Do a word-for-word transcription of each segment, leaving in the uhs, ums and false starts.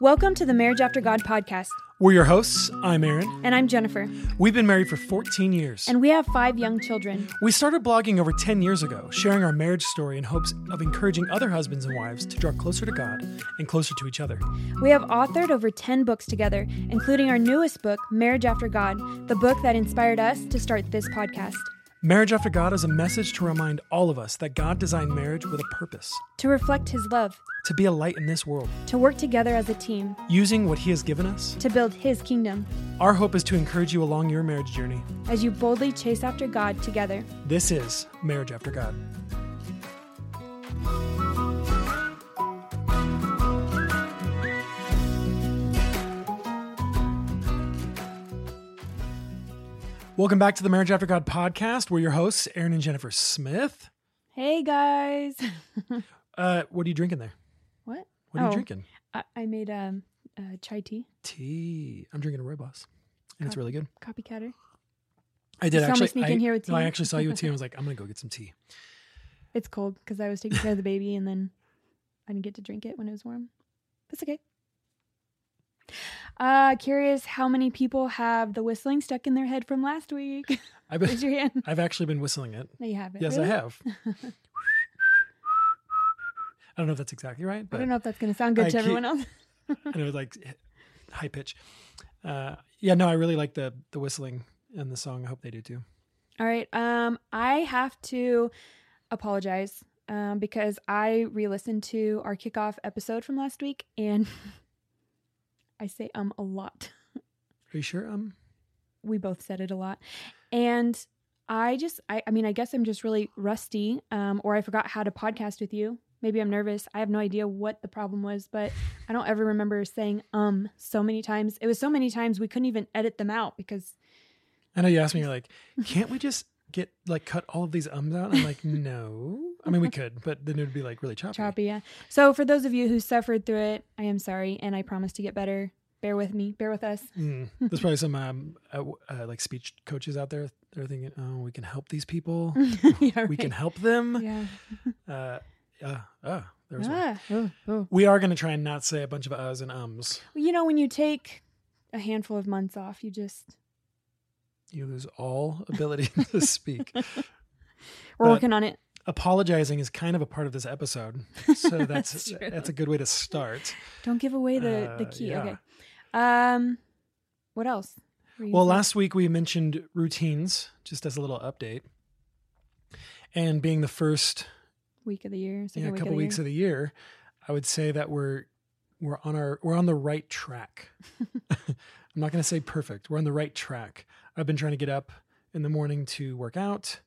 Welcome to the Marriage After God podcast. We're your hosts. I'm Aaron. And I'm Jennifer. We've been married for fourteen years. And we have five young children. We started blogging over ten years ago, sharing our marriage story in hopes of encouraging other husbands and wives to draw closer to God and closer to each other. We have authored over ten books together, including our newest book, Marriage After God, the book that inspired us to start this podcast. Marriage After God is a message to remind all of us that God designed marriage with a purpose. To reflect His love. To be a light in this world. To work together as a team. Using what He has given us. To build His kingdom. Our hope is to encourage you along your marriage journey. As you boldly chase after God together. This is Marriage After God. Welcome back to the Marriage After God podcast. We're your hosts, Aaron and Jennifer Smith. Hey, guys. uh, what are you drinking there? What? What are oh, you drinking? I, I made um, uh, chai tea. Tea. I'm drinking a rooiboss, and Cop- it's really good. Copycatter. I did you actually. Saw me sneak I, in here with tea. No, I actually saw you with tea, and I was like, I'm going to go get some tea. It's cold because I was taking care of the baby, and then I didn't get to drink it when it was warm. That's okay. Uh, curious how many people have the whistling stuck in their head from last week. I've been, Raise your hand. I've actually been whistling it. No, you haven't. Yes, really? I have. I don't know if that's exactly right. But I don't know if that's going to sound good I to everyone else. I know, like high pitch. Uh, yeah, no, I really like the, the whistling and the song. I hope they do too. All right. Um, I have to apologize um, because I re-listened to our kickoff episode from last week and... I say um a lot. Are you sure? Um, we both said it a lot. And I just, I, I mean, I guess I'm just really rusty um, or I forgot how to podcast with you. Maybe I'm nervous. I have no idea what the problem was, but I don't ever remember saying um so many times. It was so many times we couldn't even edit them out because. I know you asked me, you're like, can't we just get like cut all of these ums out? And I'm like, no. I mean, we could, but then it would be like really choppy. Choppy, yeah. So for those of you who suffered through it, I am sorry, and I promise to get better. Bear with me. Bear with us. Mm. There's probably some um, uh, uh, like speech coaches out there. They're thinking, oh, we can help these people. yeah, right. We can help them. Yeah. Uh, uh, uh, there was ah, one. Oh, oh. We are going to try and not say a bunch of uhs and ums. Well, you know, when you take a handful of months off, you just... You lose all ability to speak. We're but, working on it. Apologizing is kind of a part of this episode, so that's that's, that's a good way to start. Don't give away the, uh, the key. Yeah. Okay. Um, what else? Well, last week we mentioned routines, just as a little update, and being the first week of the year, yeah, a couple weeks of the year, I would say that we're we're on our we're on the right track. I'm not going to say perfect. We're on the right track. I've been trying to get up in the morning to work out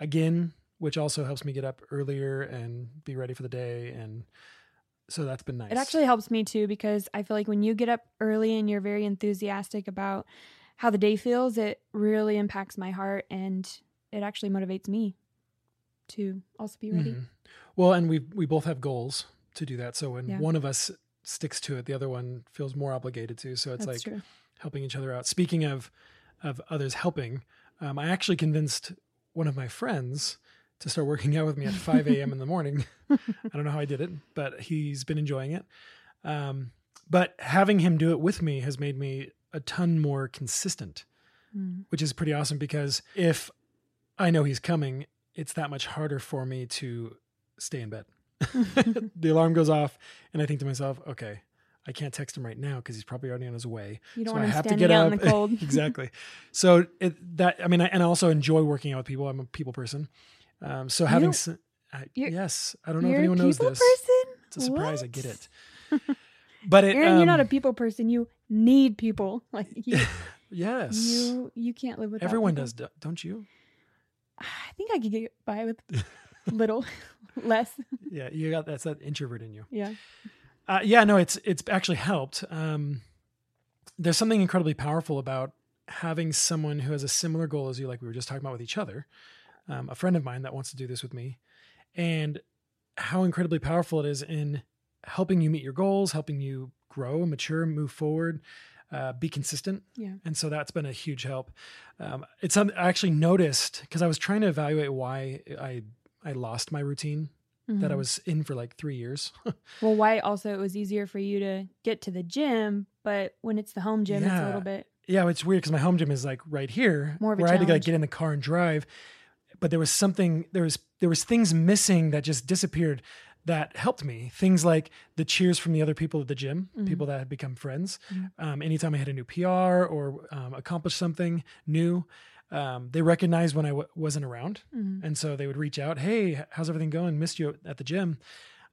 again, which also helps me get up earlier and be ready for the day. And so that's been nice. It actually helps me too, because I feel like when you get up early and you're very enthusiastic about how the day feels, it really impacts my heart, and it actually motivates me to also be ready. Mm-hmm. Well, and we we both have goals to do that. So when yeah. one of us sticks to it, the other one feels more obligated to. So it's that's like true. Helping each other out. Speaking of, of others helping, um, I actually convinced one of my friends to start working out with me at five a.m. in the morning. I don't know how I did it, but he's been enjoying it. Um, but having him do it with me has made me a ton more consistent, mm. which is pretty awesome, because if I know he's coming, it's that much harder for me to stay in bed. The alarm goes off and I think to myself, okay, I can't text him right now because he's probably already on his way. You don't so want I him have to get out up. in the cold. Exactly. So it, that, I mean, I, and I also enjoy working out with people. I'm a people person. Um, so having, I, yes, I don't know if anyone knows this. Person? It's a surprise. What? I get it. But it, Aaron, um, you're not a people person. You need people. Like you, yes, you, you can't live without everyone people. Does. Don't you? I think I could get by with little less. Yeah. You got, that's that introvert in you. Yeah. Uh, yeah, no, it's it's actually helped. Um, there's something incredibly powerful about having someone who has a similar goal as you, like we were just talking about with each other, um, a friend of mine that wants to do this with me, and how incredibly powerful it is in helping you meet your goals, helping you grow and mature, move forward, uh, be consistent. Yeah. And so that's been a huge help. Um, it's something I actually noticed because I was trying to evaluate why I I lost my routine. Mm-hmm. That I was in for like three years. Well, why also it was easier for you to get to the gym, but when it's the home gym, yeah. it's a little bit. Yeah, it's weird because my home gym is like right here. More of a where challenge. I had to like get in the car and drive. But there was something, there was there was things missing that just disappeared that helped me. Things like the cheers from the other people at the gym, mm-hmm. people that had become friends. Mm-hmm. Um, anytime I had a new P R or um, accomplished something new, Um, they recognized when I w- wasn't around. Mm-hmm. And so they would reach out, hey, how's everything going? Missed you at the gym.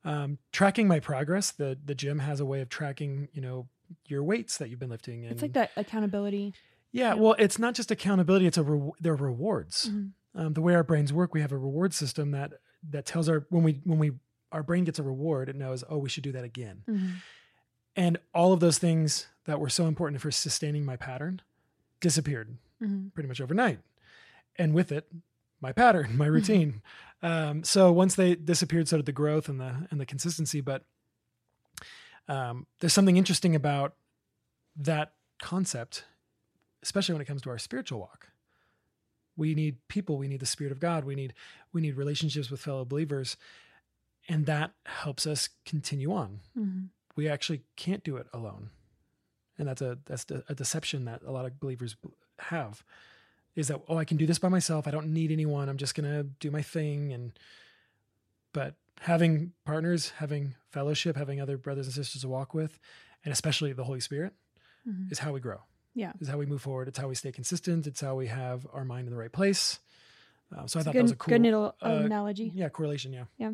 Um, tracking my progress. The, the gym has a way of tracking, you know, your weights that you've been lifting. And it's like that accountability. Yeah. You know? Well, it's not just accountability. It's a, re- they're rewards. Mm-hmm. Um, the way our brains work, we have a reward system that, that tells our, when we, when we, our brain gets a reward, it knows, oh, we should do that again. Mm-hmm. And all of those things that were so important for sustaining my pattern disappeared. Mm-hmm. Pretty much overnight. And with it, my pattern, my routine. um, so once they disappeared, so did the growth and the, and the consistency. But um, there's something interesting about that concept, especially when it comes to our spiritual walk. We need people, we need the Spirit of God. We need, we need relationships with fellow believers. And that helps us continue on. Mm-hmm. We actually can't do it alone. And that's a, that's a deception that a lot of believers have, is that, oh, I can do this by myself. I don't need anyone. I'm just going to do my thing. And, but having partners, having fellowship, having other brothers and sisters to walk with, and especially the Holy Spirit, mm-hmm. is how we grow. Yeah. Is how we move forward. It's how we stay consistent. It's how we have our mind in the right place. Uh, so it's I thought good, that was a cool good little uh, analogy. Yeah. Correlation. Yeah. Yeah.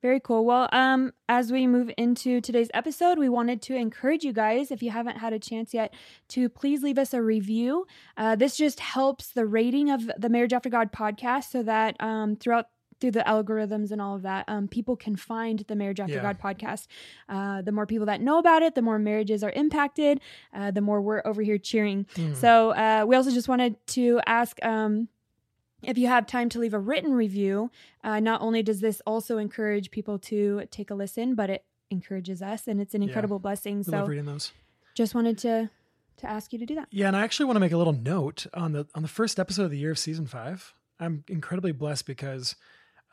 Very cool. Well, um, as we move into today's episode, we wanted to encourage you guys, if you haven't had a chance yet, to please leave us a review. Uh, this just helps the rating of the Marriage After God podcast so that um, throughout through the algorithms and all of that, um, people can find the Marriage After yeah. God podcast. Uh, the more people that know about it, the more marriages are impacted, uh, the more we're over here cheering. Mm. So uh, we also just wanted to ask... Um, If you have time to leave a written review, uh, not only does this also encourage people to take a listen, but it encourages us, and it's an incredible yeah. blessing. We so love reading those. Just wanted to to ask you to do that. Yeah, and I actually want to make a little note on the on the first episode of the year of season five. I'm incredibly blessed because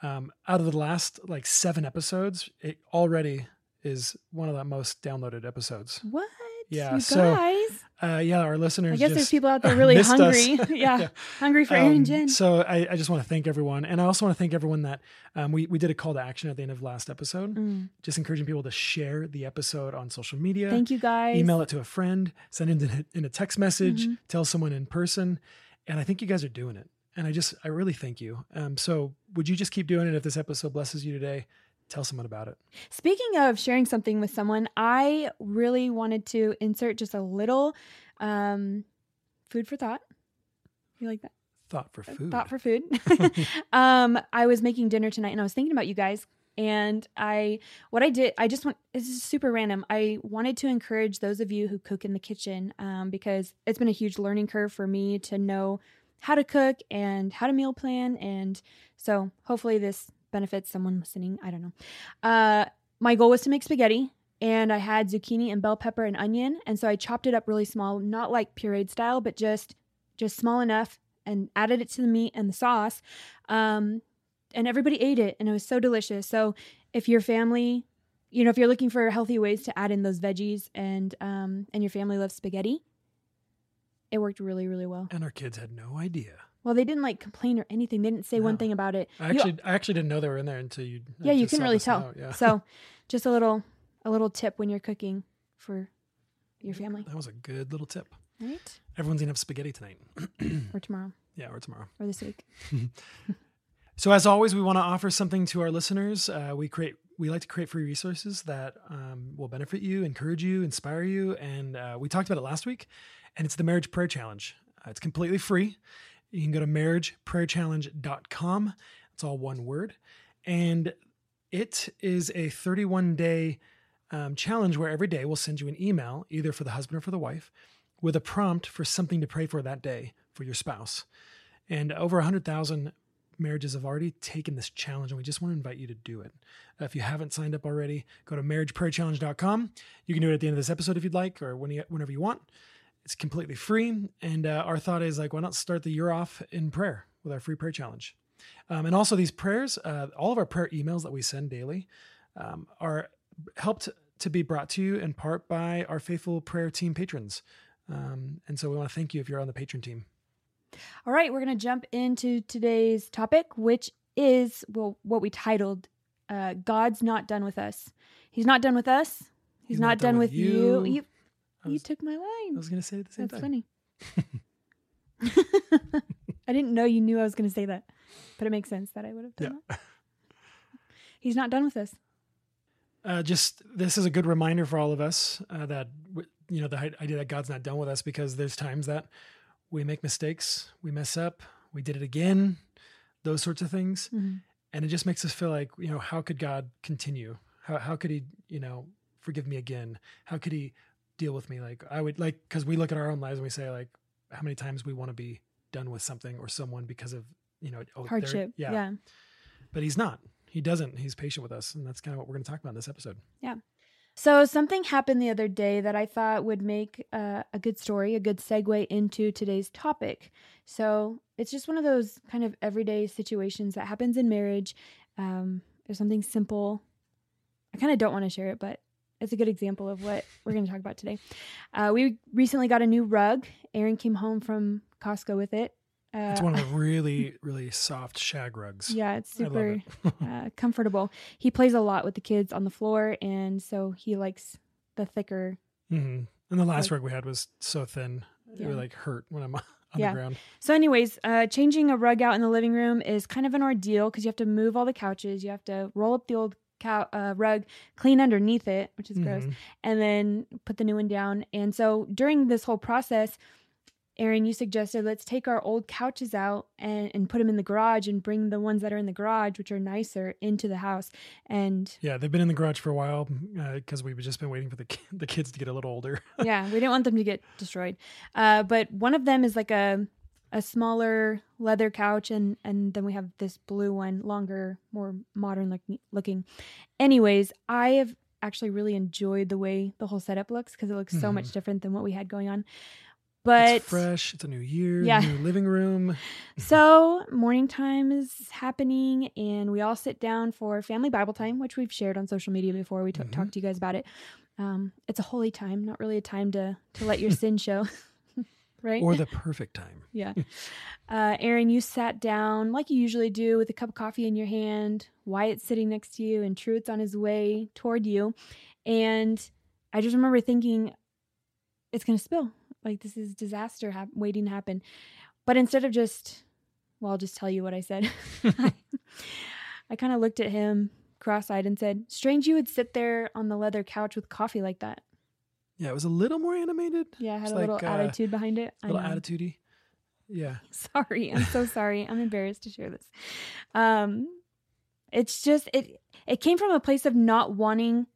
um, out of the last like seven episodes, it already is one of the most downloaded episodes. What? Yeah, you so guys. Uh, yeah, our listeners. I guess just, there's people out there really hungry. yeah, yeah, hungry for um, Aaron and Jen. So I, I just want to thank everyone, and I also want to thank everyone that um, we we did a call to action at the end of last episode, mm. just encouraging people to share the episode on social media. Thank you guys. Email it to a friend, send it in a text message, mm-hmm. tell someone in person, and I think you guys are doing it. And I just I really thank you. Um, so would you just keep doing it if this episode blesses you today? Tell someone about it. Speaking of sharing something with someone, I really wanted to insert just a little um, food for thought. You like that? Thought for food. Thought for food. um, I was making dinner tonight and I was thinking about you guys. And I, what I did, I just want, this is super random. I wanted to encourage those of you who cook in the kitchen um, because it's been a huge learning curve for me to know how to cook and how to meal plan. And so hopefully this benefits someone listening. I don't know. Uh, my goal was to make spaghetti, and I had zucchini and bell pepper and onion. And so I chopped it up really small, not like pureed style, but just, just small enough, and added it to the meat and the sauce. Um, and everybody ate it, and it was so delicious. So if your family, you know, if you're looking for healthy ways to add in those veggies and, um, and your family loves spaghetti, it worked really, really well. And our kids had no idea. Well, they didn't like complain or anything. They didn't say no. one thing about it. I actually, you, I actually didn't know they were in there until you. Yeah, you can really tell. Yeah. So, just a little, a little tip when you're cooking: for your family. That was a good little tip. Right? Everyone's going to have spaghetti tonight. Or tomorrow. Yeah, or tomorrow. Or this week. So as always, we want to offer something to our listeners. Uh, we create, we like to create free resources that um, will benefit you, encourage you, inspire you. And uh, we talked about it last week, and it's the Marriage Prayer Challenge. Uh, it's completely free. You can go to marriage prayer challenge dot com. It's all one word. And it is a thirty-one day um, challenge where every day we'll send you an email, either for the husband or for the wife, with a prompt for something to pray for that day for your spouse. And over one hundred thousand marriages have already taken this challenge, and we just want to invite you to do it. Uh, if you haven't signed up already, go to marriage prayer challenge dot com. You can do it at the end of this episode if you'd like, or when you, whenever you want. It's completely free. And uh, our thought is, like, why not start the year off in prayer with our free prayer challenge? Um, and also these prayers, uh, all of our prayer emails that we send daily um, are helped to be brought to you in part by our faithful prayer team patrons. Um, and so we want to thank you if you're on the patron team. All right, we're going to jump into today's topic, which is well, what we titled, uh, God's Not Done With Us. He's not done with us. He's, He's not, not done, done with you. You, you, was, you took my line. I was going to say it at the same That's time. That's funny. I didn't know you knew I was going to say that, but it makes sense that I would have done yeah. that. He's not done with us. Uh, just, this is a good reminder for all of us uh, that, you know, the idea that God's not done with us, because there's times that we make mistakes, we mess up, we did it again, those sorts of things. Mm-hmm. And it just makes us feel like, you know, how could God continue? How how could he, you know, forgive me again? How could he deal with me? Like I would like, cause we look at our own lives and we say, like, how many times we want to be done with something or someone because of, you know, oh, hardship. Yeah. yeah. But he's not, he doesn't, he's patient with us. And that's kind of what we're going to talk about in this episode. Yeah. So something happened the other day that I thought would make uh, a good story, a good segue into today's topic. So it's just one of those kind of everyday situations that happens in marriage. Um, there's something simple. I kind of don't want to share it, but it's a good example of what we're going to talk about today. Uh, we recently got a new rug. Aaron came home from Costco with it. Uh, it's one of the really, really soft shag rugs. Yeah, it's super it. uh, comfortable. He plays a lot with the kids on the floor, and so he likes the thicker. Mm-hmm. And the last rug we had was so thin, yeah. it would like hurt when I'm on yeah. the ground. So anyways, uh, changing a rug out in the living room is kind of an ordeal because you have to move all the couches. You have to roll up the old cow, uh, rug, clean underneath it, which is mm-hmm. gross, and then put the new one down. And so during this whole process, Aaron, you suggested let's take our old couches out and, and put them in the garage and bring the ones that are in the garage, which are nicer, into the house. And yeah, they've been in the garage for a while because uh, we've just been waiting for the the kids to get a little older. Yeah, we didn't want them to get destroyed. Uh, but one of them is like a a smaller leather couch, and and then we have this blue one, longer, more modern look- looking. Anyways, I have actually really enjoyed the way the whole setup looks because it looks so mm-hmm. much different than what we had going on. But it's fresh, it's a new year, yeah. new living room. So morning time is happening, and we all sit down for family Bible time, which we've shared on social media before. We t- mm-hmm. talked to you guys about it. Um, it's a holy time, not really a time to, to let your sin show, right? Or the perfect time. Yeah. Uh, Aaron, you sat down like you usually do with a cup of coffee in your hand, Wyatt's sitting next to you, and Truett's on his way toward you. And I just remember thinking, it's going to spill. Like, this is disaster ha- waiting to happen. But instead of just, well, I'll just tell you what I said. I, I kind of looked at him cross-eyed and said, strange you would sit there on the leather couch with coffee like that. Yeah, it was a little more animated. Yeah, I had just a like, little uh, attitude behind it. A little attitude-y. Yeah. Sorry. I'm so sorry. I'm embarrassed to share this. Um, it's just, it, it came from a place of not wanting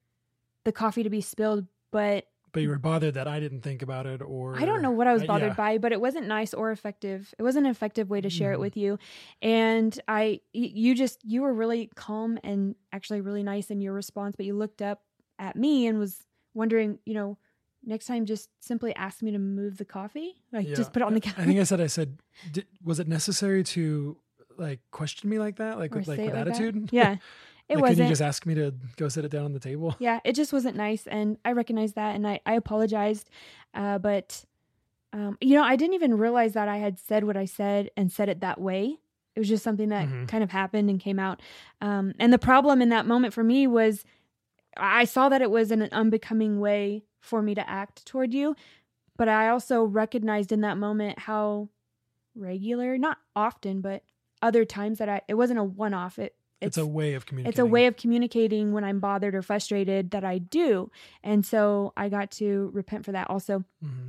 the coffee to be spilled, but... But you were bothered that I didn't think about it, or... I don't know what I was bothered uh, yeah. by, but it wasn't nice or effective. It wasn't an effective way to share mm. it with you. And I, you just, you were really calm and actually really nice in your response, but you looked up at me and was wondering, you know, next time just simply ask me to move the coffee. Like, yeah. just put it on the couch. I think I said, I said, did, was it necessary to, like, question me like that? Like, with, like, with like attitude? That? Yeah. It like, wasn't. Couldn't you just ask me to go sit it down on the table? Yeah, it just wasn't nice, and I recognized that, and I, I apologized. Uh, but, um, you know, I didn't even realize that I had said what I said and said it that way. It was just something that mm-hmm. kind of happened and came out. Um, and the problem in that moment for me was I saw that it was an unbecoming way for me to act toward you. But I also recognized in that moment how regular, not often, but other times that I, it wasn't a one-off. It, it's, it's a way of communicating. It's a way of communicating when I'm bothered or frustrated that I do. And so I got to repent for that also. Mm-hmm.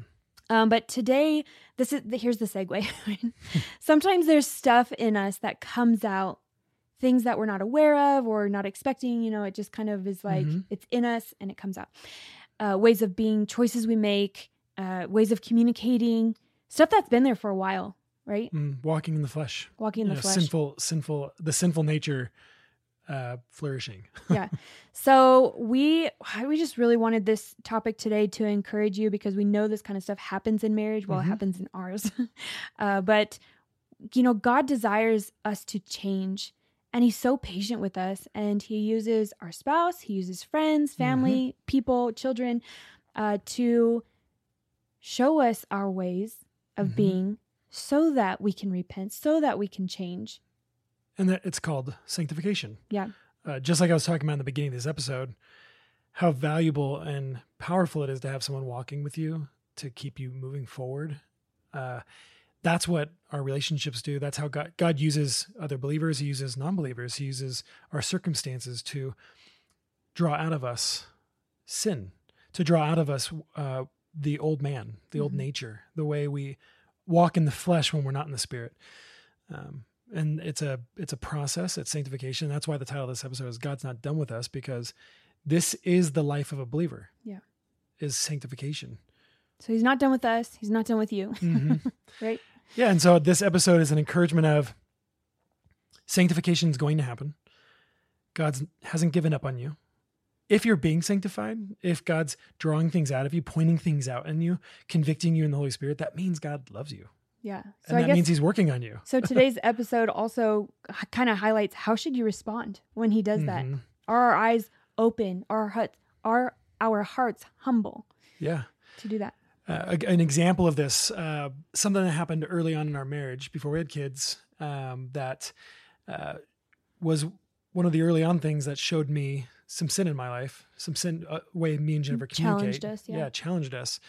Um, but today, this is here's the segue. Sometimes there's stuff in us that comes out, things that we're not aware of or not expecting. You know, it just kind of is like mm-hmm. it's in us and it comes out. Uh, ways of being, choices we make, uh, ways of communicating, stuff that's been there for a while, right? Mm, walking in the flesh, walking in you the know, flesh, sinful, sinful, the sinful nature uh, flourishing. Yeah. So we, we just really wanted this topic today to encourage you, because we know this kind of stuff happens in marriage. Well, mm-hmm. it happens in ours, uh, but you know, God desires us to change, and he's so patient with us, and he uses our spouse, he uses friends, family, mm-hmm. people, children, uh, to show us our ways of mm-hmm. being so that we can repent, so that we can change. And that it's called sanctification. Yeah. Uh, just like I was talking about in the beginning of this episode, how valuable and powerful it is to have someone walking with you to keep you moving forward. Uh, that's what our relationships do. That's how God, God uses other believers. He uses non-believers. He uses our circumstances to draw out of us sin, to draw out of us uh, the old man, the mm-hmm. old nature, the way we walk in the flesh when we're not in the spirit. Um, And it's a it's a process. It's sanctification. That's why the title of this episode is God's Not Done With Us, because this is the life of a believer. Yeah, is sanctification. So he's not done with us. He's not done with you. Mm-hmm. Right? Yeah. And so this episode is an encouragement of sanctification is going to happen. God hasn't given up on you. If you're being sanctified, if God's drawing things out of you, pointing things out in you, convicting you in the Holy Spirit, that means God loves you. Yeah. So and that I guess, means he's working on you. So today's episode also h- kind of highlights, how should you respond when he does mm-hmm. that? Are our eyes open? Are our hearts, are our hearts humble? Yeah. To do that. Uh, a, an example of this, uh, something that happened early on in our marriage before we had kids, um, that uh, was one of the early on things that showed me some sin in my life, some sin uh, way me and Jennifer communicate. Challenged us. Yeah. yeah challenged us.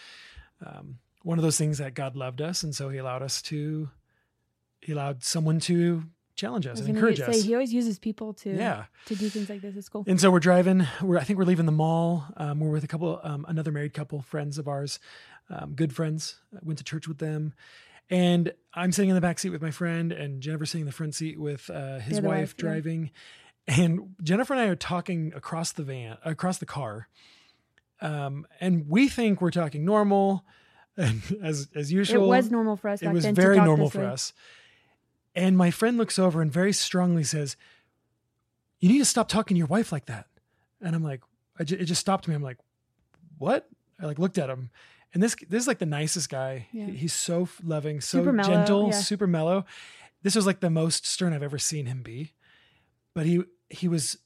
Um, One of those things that God loved us, and so He allowed us to, He allowed someone to challenge us and encourage us. Say, he always uses people to, yeah. to do things like this. It's cool. And so we're driving. We're I think we're leaving the mall. Um, we're with a couple, um, another married couple, friends of ours, um, good friends. I went to church with them, and I'm sitting in the back seat with my friend, and Jennifer's sitting in the front seat with uh, his wife, wife driving. Yeah. And Jennifer and I are talking across the van, across the car, um, and we think we're talking normal. And as as usual, it was normal for us. It was very normal for us. And my friend looks over and very strongly says, "You need to stop talking to your wife like that." And I'm like, I ju- it just stopped me. I'm like, "What?" I like looked at him, and this this is like the nicest guy. Yeah. He's so loving, so super mellow, gentle, yeah. super mellow. This was like the most stern I've ever seen him be. But he he was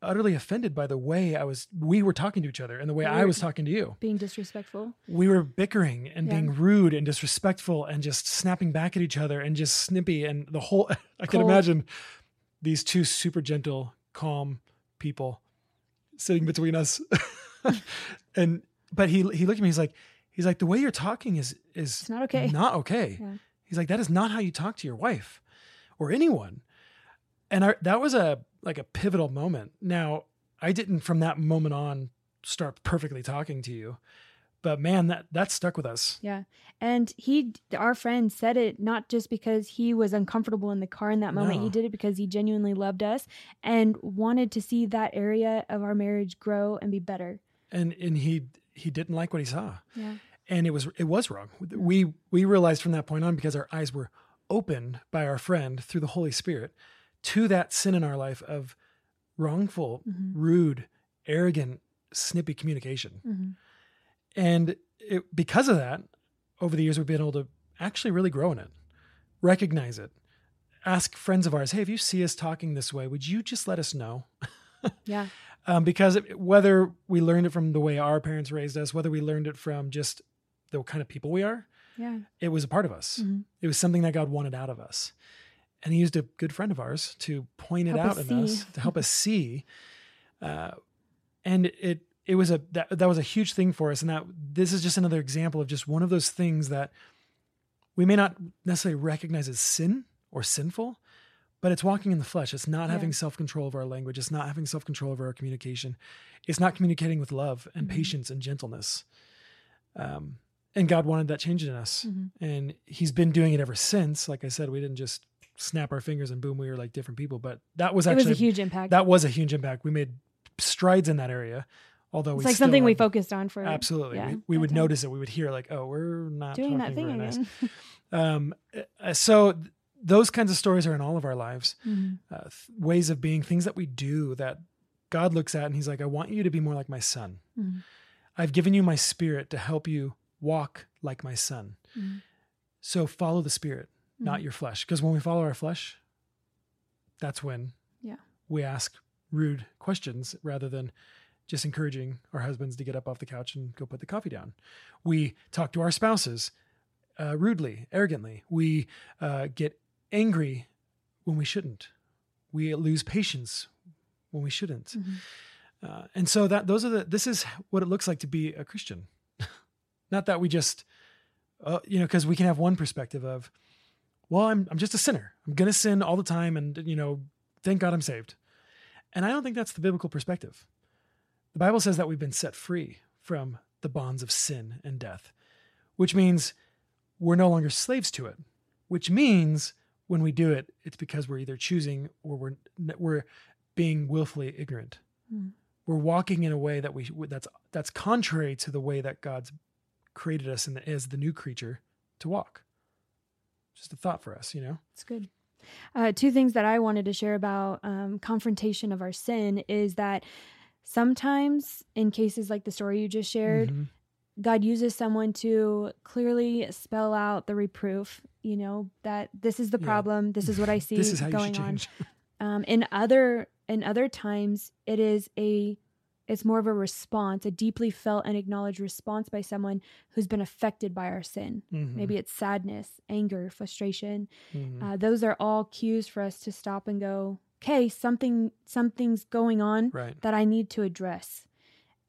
utterly offended by the way I was, we were talking to each other and the way we I was talking to you. Being disrespectful. We were bickering and yeah. being rude and disrespectful and just snapping back at each other and just snippy and the whole, I can imagine these two super gentle, calm people sitting between us. and, but he, he looked at me, he's like, he's like, the way you're talking is, is it's not okay. Not okay. Yeah. He's like, that is not how you talk to your wife or anyone. And I, that was a, like a pivotal moment. Now, I didn't from that moment on start perfectly talking to you, but man, that, that stuck with us. Yeah. And he, our friend said it not just because he was uncomfortable in the car in that moment. No. He did it because he genuinely loved us and wanted to see that area of our marriage grow and be better. And, and he, he didn't like what he saw. Yeah. And it was, it was wrong. We, we realized from that point on, because our eyes were opened by our friend through the Holy Spirit, to that sin in our life of wrongful, mm-hmm. rude, arrogant, snippy communication. Mm-hmm. And it, because of that, over the years, we've been able to actually really grow in it, recognize it, ask friends of ours, hey, if you see us talking this way, would you just let us know? Yeah. um, because it, whether we learned it from the way our parents raised us, whether we learned it from just the kind of people we are, yeah, it was a part of us. Mm-hmm. It was something that God wanted out of us. And he used a good friend of ours to point it out in us, to help us see. Uh, and it it was a, that, that was a huge thing for us. And that this is just another example of just one of those things that we may not necessarily recognize as sin or sinful, but it's walking in the flesh. It's not yeah. having self-control of our language. It's not having self-control over our communication. It's not communicating with love and mm-hmm. patience and gentleness. Um, and God wanted that change in us. Mm-hmm. And he's been doing it ever since. Like I said, we didn't just snap our fingers and boom, we were like different people, but that was actually it was a huge impact. That was a huge impact. We made strides in that area. Although it's we like something are, we focused on for absolutely. Yeah, we we would time. notice it. We would hear like, oh, we're not doing that thing again. Nice. um, so th- those kinds of stories are in all of our lives, mm-hmm. uh, th- ways of being, things that we do that God looks at and he's like, I want you to be more like my son. Mm-hmm. I've given you my spirit to help you walk like my son. Mm-hmm. So follow the spirit, mm-hmm. not your flesh. Because when we follow our flesh, that's when yeah. we ask rude questions rather than just encouraging our husbands to get up off the couch and go put the coffee down. We talk to our spouses uh, rudely, arrogantly. We uh, get angry when we shouldn't. We lose patience when we shouldn't. Mm-hmm. Uh, and so that those are the, this is what it looks like to be a Christian. Not that we just, uh, you know, cause we can have one perspective of, well, I'm, I'm just a sinner. I'm going to sin all the time. And, you know, thank God I'm saved. And I don't think that's the biblical perspective. The Bible says that we've been set free from the bonds of sin and death, which means we're no longer slaves to it, which means when we do it, it's because we're either choosing or we're we're being willfully ignorant. Mm. We're walking in a way that we that's that's contrary to the way that God's created us in the, as the new creature to walk. Just a thought for us, you know? It's good. Uh, two things that I wanted to share about um, confrontation of our sin is that sometimes in cases like the story you just shared, mm-hmm. God uses someone to clearly spell out the reproof, you know, that this is the yeah. problem. This is what I see this is how going you should change. on. Um, in other, in other times it is a, it's more of a response, a deeply felt and acknowledged response by someone who's been affected by our sin. Mm-hmm. Maybe it's sadness, anger, frustration. Mm-hmm. Uh, those are all cues for us to stop and go, okay, something, something's going on right. that I need to address.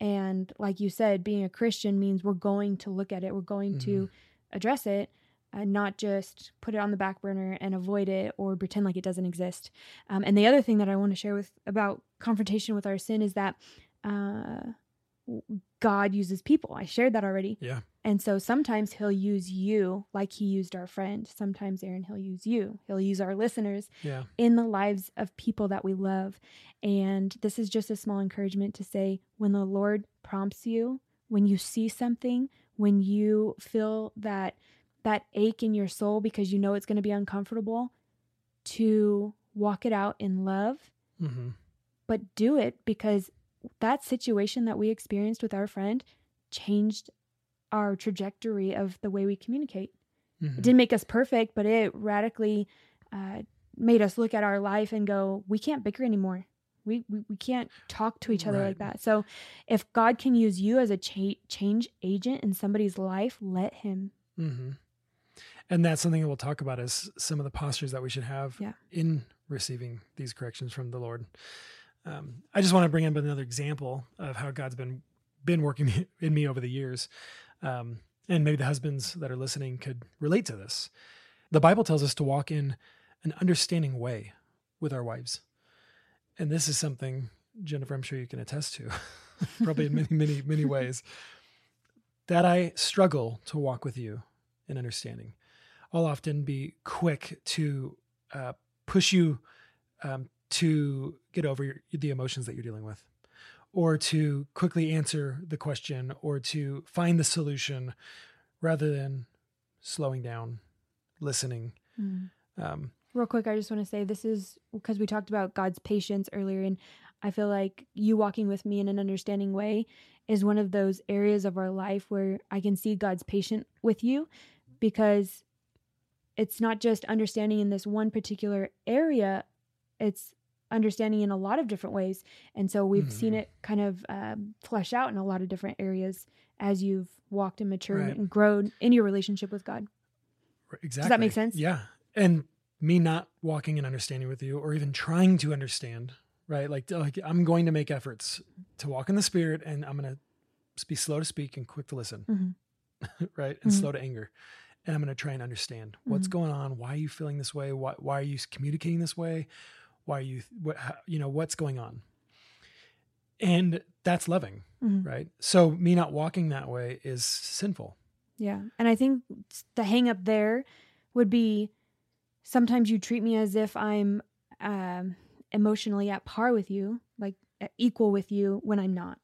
And like you said, being a Christian means we're going to look at it. We're going mm-hmm. to address it and not just put it on the back burner and avoid it or pretend like it doesn't exist. Um, and the other thing that I want to share with about confrontation with our sin is that uh, God uses people. I shared that already. Yeah. And so sometimes he'll use you like he used our friend. Sometimes, Aaron, he'll use you. He'll use our listeners yeah. in the lives of people that we love. And this is just a small encouragement to say, when the Lord prompts you, when you see something, when you feel that that ache in your soul because you know it's going to be uncomfortable, to walk it out in love, mm-hmm. but do it because that situation that we experienced with our friend changed our trajectory of the way we communicate. Mm-hmm. It didn't make us perfect, but it radically uh, made us look at our life and go, we can't bicker anymore. We we, we can't talk to each other right. like that. So if God can use you as a cha- change agent in somebody's life, let him. Mm-hmm. And that's something that we'll talk about is some of the postures that we should have yeah. in receiving these corrections from the Lord. Um, I just want to bring up another example of how God's been been working in me over the years. Um, and maybe the husbands that are listening could relate to this. The Bible tells us to walk in an understanding way with our wives. And this is something, Jennifer, I'm sure you can attest to, probably in many, many, many ways, that I struggle to walk with you in understanding. I'll often be quick to uh, push you um, to get over your, the emotions that you're dealing with, or to quickly answer the question, or to find the solution rather than slowing down, listening. Mm. Um, Real quick, I just want to say this is because we talked about God's patience earlier, and I feel like you walking with me in an understanding way is one of those areas of our life where I can see God's patience with you, because it's not just understanding in this one particular area, it's understanding in a lot of different ways. And so we've mm-hmm. seen it kind of um, flesh out in a lot of different areas as you've walked and matured right. and grown in your relationship with God. Exactly. Does that make sense? Yeah. And me not walking and understanding with you, or even trying to understand right? Like, like I'm going to make efforts to walk in the Spirit, and I'm going to be slow to speak and quick to listen, mm-hmm. right? And mm-hmm. slow to anger. And I'm going to try and understand mm-hmm. what's going on. Why are you feeling this way? Why, why are you communicating this way? Why are you, what, how, you know, what's going on? And that's loving, mm-hmm. right? So me not walking that way is sinful. Yeah. And I think the hang up there would be, sometimes you treat me as if I'm um, emotionally at par with you, like equal with you, when I'm not.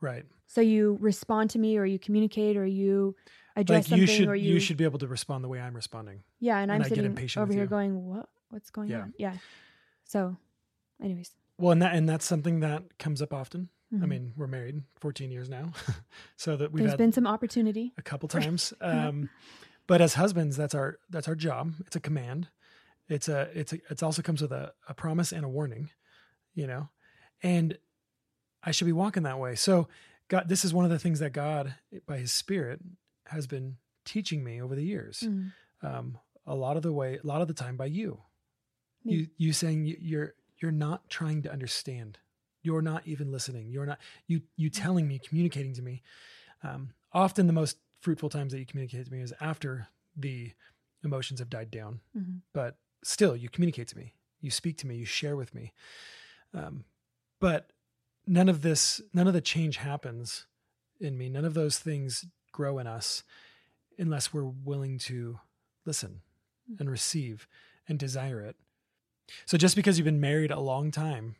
Right. So you respond to me, or you communicate, or you address like you something, should, or you... you should be able to respond the way I'm responding. Yeah. And I'm and sitting over here you. going, what, what's going yeah. on? Yeah. So anyways. Well, and that, and that's something that comes up often. Mm-hmm. I mean, we're married fourteen years now, so that we've There's had been some opportunity a couple times. Um, but as husbands, that's our, that's our job. It's a command. It's a, it's a, it also comes with a, a promise and a warning, you know, and I should be walking that way. So God, this is one of the things that God by his Spirit has been teaching me over the years. Mm-hmm. Um, a lot of the way, a lot of the time by you, me. you, you saying you're, you're not trying to understand. You're not even listening. You're not, you, you telling me, communicating to me. Um, often the most fruitful times that you communicate to me is after the emotions have died down, mm-hmm. but still you communicate to me, you speak to me, you share with me. Um, but none of this, none of the change happens in me. None of those things grow in us unless we're willing to listen mm-hmm. and receive and desire it. So just because you've been married a long time,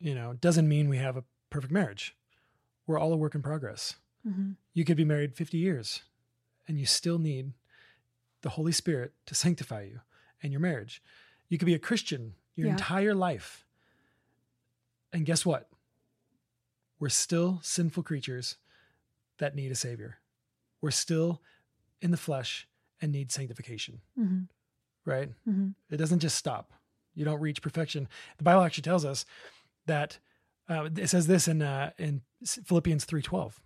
you know, doesn't mean we have a perfect marriage. We're all a work in progress. Mm-hmm. You could be married fifty years and you still need the Holy Spirit to sanctify you and your marriage. You could be a Christian your yeah. entire life. And guess what? We're still sinful creatures that need a savior. We're still in the flesh and need sanctification, mm-hmm. right? Mm-hmm. It doesn't just stop. You don't reach perfection. The Bible actually tells us that uh, it says this in uh, in Philippians three twelve.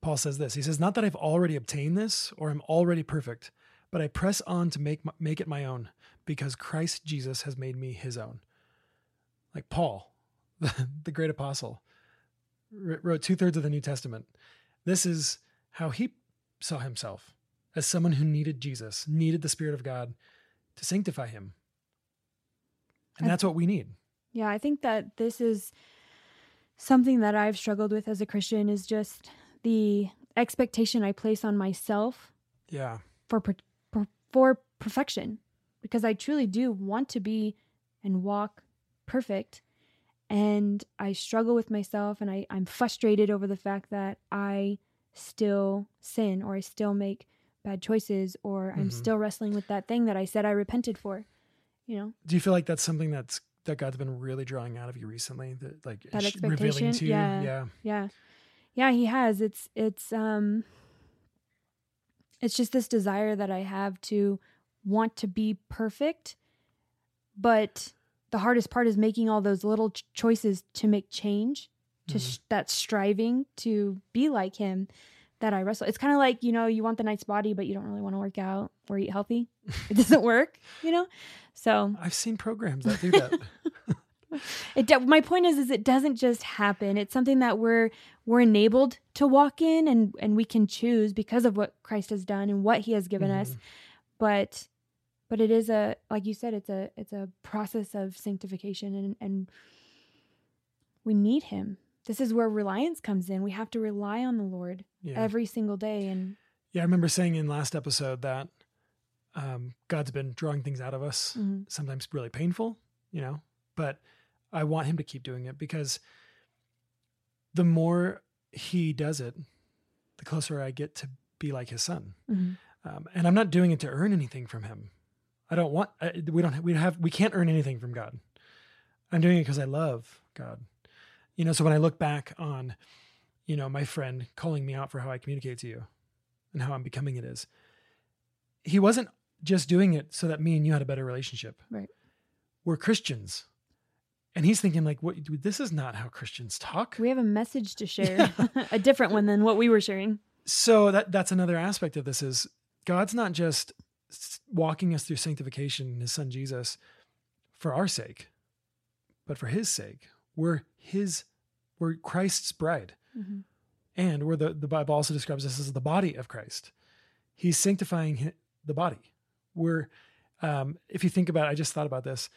Paul says this. He says, "Not that I've already obtained this or I'm already perfect, but I press on to make my, make it my own, because Christ Jesus has made me his own." Like Paul, the, the great apostle, wrote two thirds of the New Testament. This is how he saw himself, as someone who needed Jesus, needed the Spirit of God to sanctify him. And that's what we need. Yeah, I think that this is something that I've struggled with as a Christian, is just the expectation I place on myself yeah. for per, for perfection, because I truly do want to be and walk perfect, and I struggle with myself, and I, I'm frustrated over the fact that I still sin, or I still make bad choices, or mm-hmm. I'm still wrestling with that thing that I said I repented for, you know? Do you feel like that's something that's that God's been really drawing out of you recently, that like that revealing to you? Yeah, yeah. Yeah. Yeah. He has, it's, it's, um, it's just this desire that I have to want to be perfect, but the hardest part is making all those little ch- choices to make change to mm-hmm. sh- that striving to be like him, that I wrestle. It's kind of like, you know, you want the nice body, but you don't really want to work out or eat healthy. It doesn't work, you know? So I've seen programs that do that. It de- my point is, is it doesn't just happen. It's something that we're, we're enabled to walk in, and, and we can choose because of what Christ has done and what he has given mm-hmm. us. But, but it is a, like you said, it's a, it's a process of sanctification, and, and we need him. This is where reliance comes in. We have to rely on the Lord yeah. every single day. And yeah, I remember saying in last episode that um, God's been drawing things out of us, mm-hmm. sometimes really painful, you know, but I want him to keep doing it, because the more he does it, the closer I get to be like his son. Mm-hmm. Um, and I'm not doing it to earn anything from him. I don't want, I, we don't, we have, we can't earn anything from God. I'm doing it because I love God. You know, so when I look back on, you know, my friend calling me out for how I communicate to you and how I'm becoming it is, he wasn't just doing it so that me and you had a better relationship. Right. We're Christians. And he's thinking like, what, dude, this is not how Christians talk. We have a message to share, yeah. a different one than what we were sharing. So that that's another aspect of this, is God's not just walking us through sanctification in his son Jesus for our sake, but for his sake. We're his, we're Christ's bride. Mm-hmm. And we're the, the Bible also describes us as the body of Christ. He's sanctifying the body. We're, um, if you think about it, I just thought about this.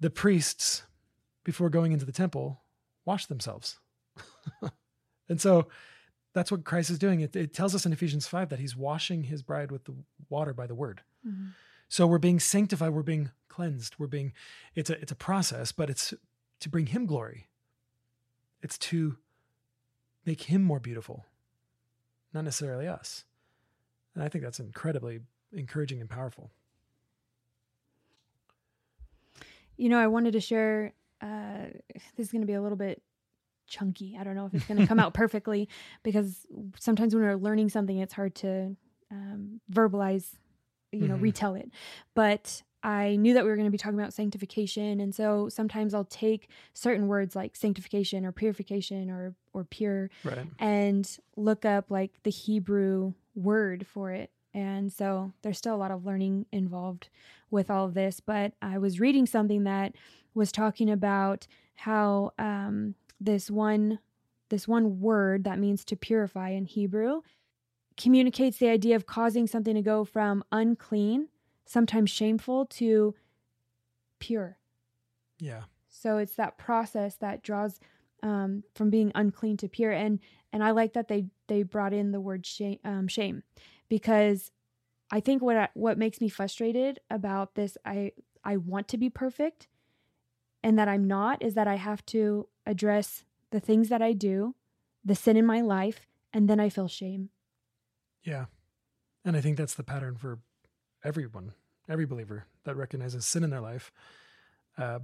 The priests, before going into the temple, washed themselves. And so that's what Christ is doing. It, it tells us in Ephesians five that he's washing his bride with the water by the word. Mm-hmm. So we're being sanctified, we're being cleansed, we're being, it's a, it's a process, but it's to bring him glory. It's to make him more beautiful, not necessarily us. And I think that's incredibly encouraging and powerful. You know, I wanted to share, uh, this is going to be a little bit chunky. I don't know if it's going to come out perfectly, because sometimes when we're learning something, it's hard to um, verbalize, you know, mm-hmm. retell it. But I knew that we were going to be talking about sanctification. And so sometimes I'll take certain words like sanctification or purification or, or pure right. and look up like the Hebrew word for it. And so there's still a lot of learning involved with all of this, but I was reading something that was talking about how, um, this one, this one word that means to purify in Hebrew communicates the idea of causing something to go from unclean, sometimes shameful, to pure. Yeah. So it's that process that draws um, from being unclean to pure. And and I like that they, they brought in the word shame, um, shame, because I think what I, what makes me frustrated about this, I I want to be perfect, and that I'm not, is that I have to address the things that I do, the sin in my life, and then I feel shame. Yeah. And I think that's the pattern for everyone, every believer that recognizes sin in their life. Uh,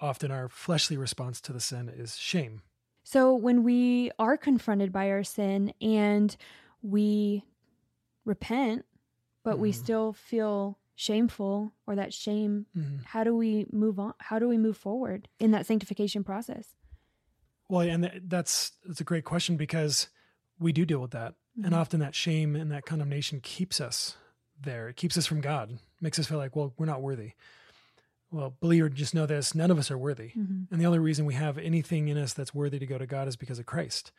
often our fleshly response to the sin is shame. So when we are confronted by our sin and we repent, but mm-hmm. we still feel shameful or that shame, mm-hmm. how do we move on? How do we move forward in that sanctification process? Well, and that's, that's a great question, because we do deal with that. And often that shame and that condemnation keeps us there. It keeps us from God, makes us feel like, well, we're not worthy. Well, believer, just know this, none of us are worthy. Mm-hmm. And the only reason we have anything in us that's worthy to go to God is because of Christ.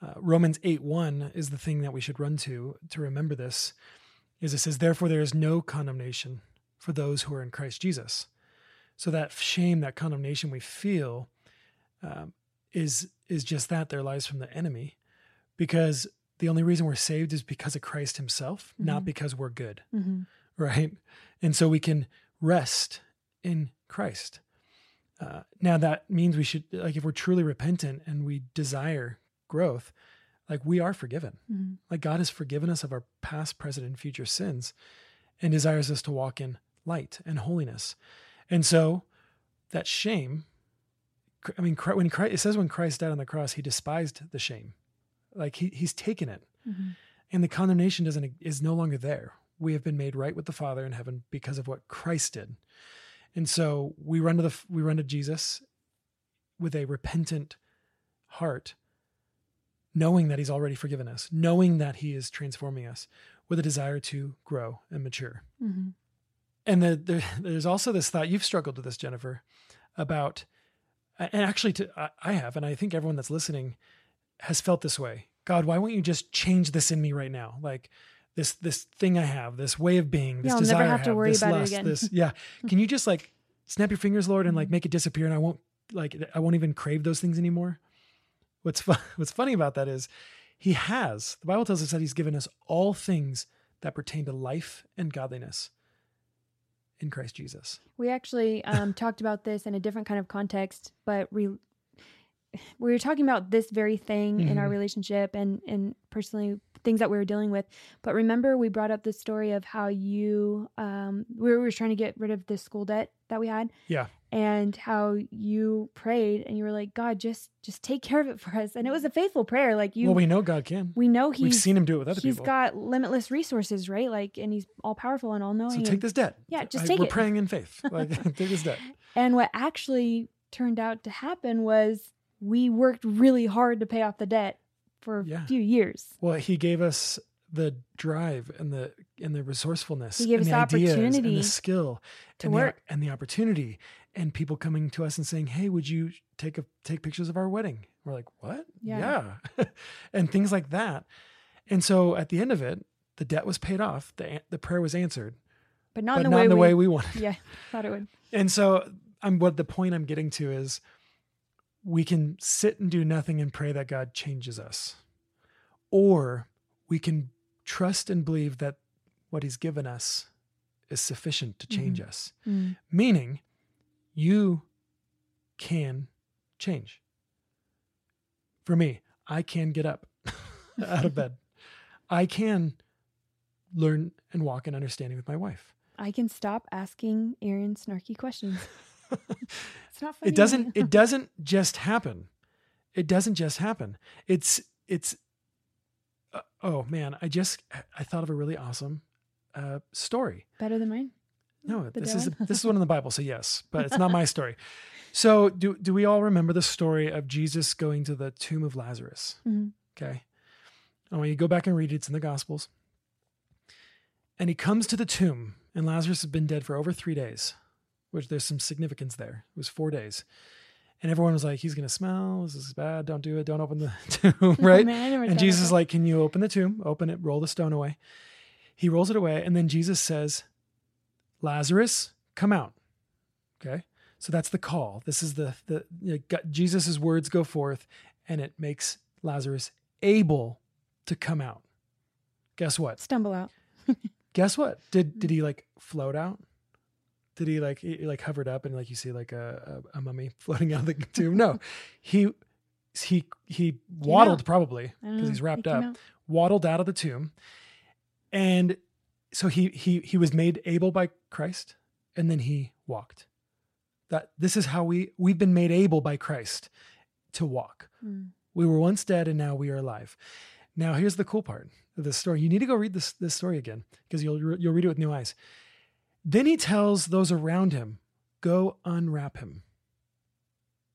Uh, Romans eight one is the thing that we should run to, to remember this, is it says, therefore there is no condemnation for those who are in Christ Jesus. So that shame, that condemnation we feel um, is, is just that, their lies from the enemy, because the only reason we're saved is because of Christ himself, mm-hmm. not because we're good, mm-hmm. right? And so we can rest in Christ. Uh, now that means we should, like if we're truly repentant and we desire growth, like we are forgiven. Mm-hmm. Like God has forgiven us of our past, present, and future sins and desires us to walk in light and holiness. And so that shame, I mean, when Christ, it says when Christ died on the cross, he despised the shame. Like he, he's taken it, mm-hmm. and the condemnation doesn't is no longer there. We have been made right with the Father in heaven because of what Christ did. And so we run to the, we run to Jesus with a repentant heart, knowing that he's already forgiven us, knowing that he is transforming us, with a desire to grow and mature. Mm-hmm. And the, the, there's also this thought, you've struggled with this, Jennifer, about, and actually to, I, I have, and I think everyone that's listening has felt this way. God, why won't you just change this in me right now? Like this, this thing I have, this way of being, this yeah, desire never have I have, to worry this about lust, it again. this, yeah. Can you just like snap your fingers, Lord, and like make it disappear? And I won't like, I won't even crave those things anymore. What's fu- What's funny about that is he has, the Bible tells us that he's given us all things that pertain to life and godliness in Christ Jesus. We actually um, talked about this in a different kind of context, but we re- we were talking about this very thing mm-hmm. in our relationship and, and personally things that we were dealing with. But remember, we brought up the story of how you, um, we were, we were trying to get rid of the school debt that we had. Yeah. And how you prayed and you were like, God, just, just take care of it for us. And it was a faithful prayer. Like you, well, we know God can, we know he's, we've seen him do it with other he's people. He's got limitless resources, right? Like, and he's all powerful and all knowing. So take this debt. Yeah. Just I, take we're it. We're praying in faith. Like take this debt. And what actually turned out to happen was, we worked really hard to pay off the debt for yeah. a few years. Well, he gave us the drive and the and the resourcefulness. He gave and us the opportunity and the skill to and work the, and the opportunity and people coming to us and saying, hey, would you take a, take pictures of our wedding? We're like, what? Yeah. yeah. And things like that. And so at the end of it, the debt was paid off. The, the prayer was answered, but not, but in, the not way in the way we wanted. Yeah. Thought it would. And so I'm, what the point I'm getting to is we can sit and do nothing and pray that God changes us, or we can trust and believe that what he's given us is sufficient to change mm-hmm. us. Mm-hmm. Meaning you can change. For me, I can get up out of bed. I can learn and walk in understanding with my wife. I can stop asking Aaron snarky questions. It's not funny. It doesn't, it doesn't just happen. It doesn't just happen. It's, it's, uh, oh man, I just, I thought of a really awesome uh, story. Better than mine? No, the this dad? is, a, this is one in the Bible. So yes, but it's not my story. So do, do we all remember the story of Jesus going to the tomb of Lazarus? Mm-hmm. Okay. And when you go back and read it, it's in the Gospels. And he comes to the tomb, and Lazarus has been dead for over three days, which there's some significance there. It was four days. And everyone was like, he's going to smell. This is bad. Don't do it. Don't open the tomb, right? Oh, man, and Jesus is like, can you open the tomb? Open it. Roll the stone away. He rolls it away. And then Jesus says, Lazarus, come out. Okay. So that's the call. This is the, the you know, God, Jesus's words go forth, and it makes Lazarus able to come out. Guess what? Stumble out. Guess what? Did did he like float out? Did he like he like hovered up and like you see like a a, a mummy floating out of the tomb? No, he he he waddled probably because he's wrapped up. Out. Waddled out of the tomb, and so he he he was made able by Christ, and then he walked. That this is how we we've been made able by Christ to walk. Mm. We were once dead, and now we are alive. Now, here's the cool part of this story. You need to go read this this story again because you'll you'll read it with new eyes. Then he tells those around him, go unwrap him.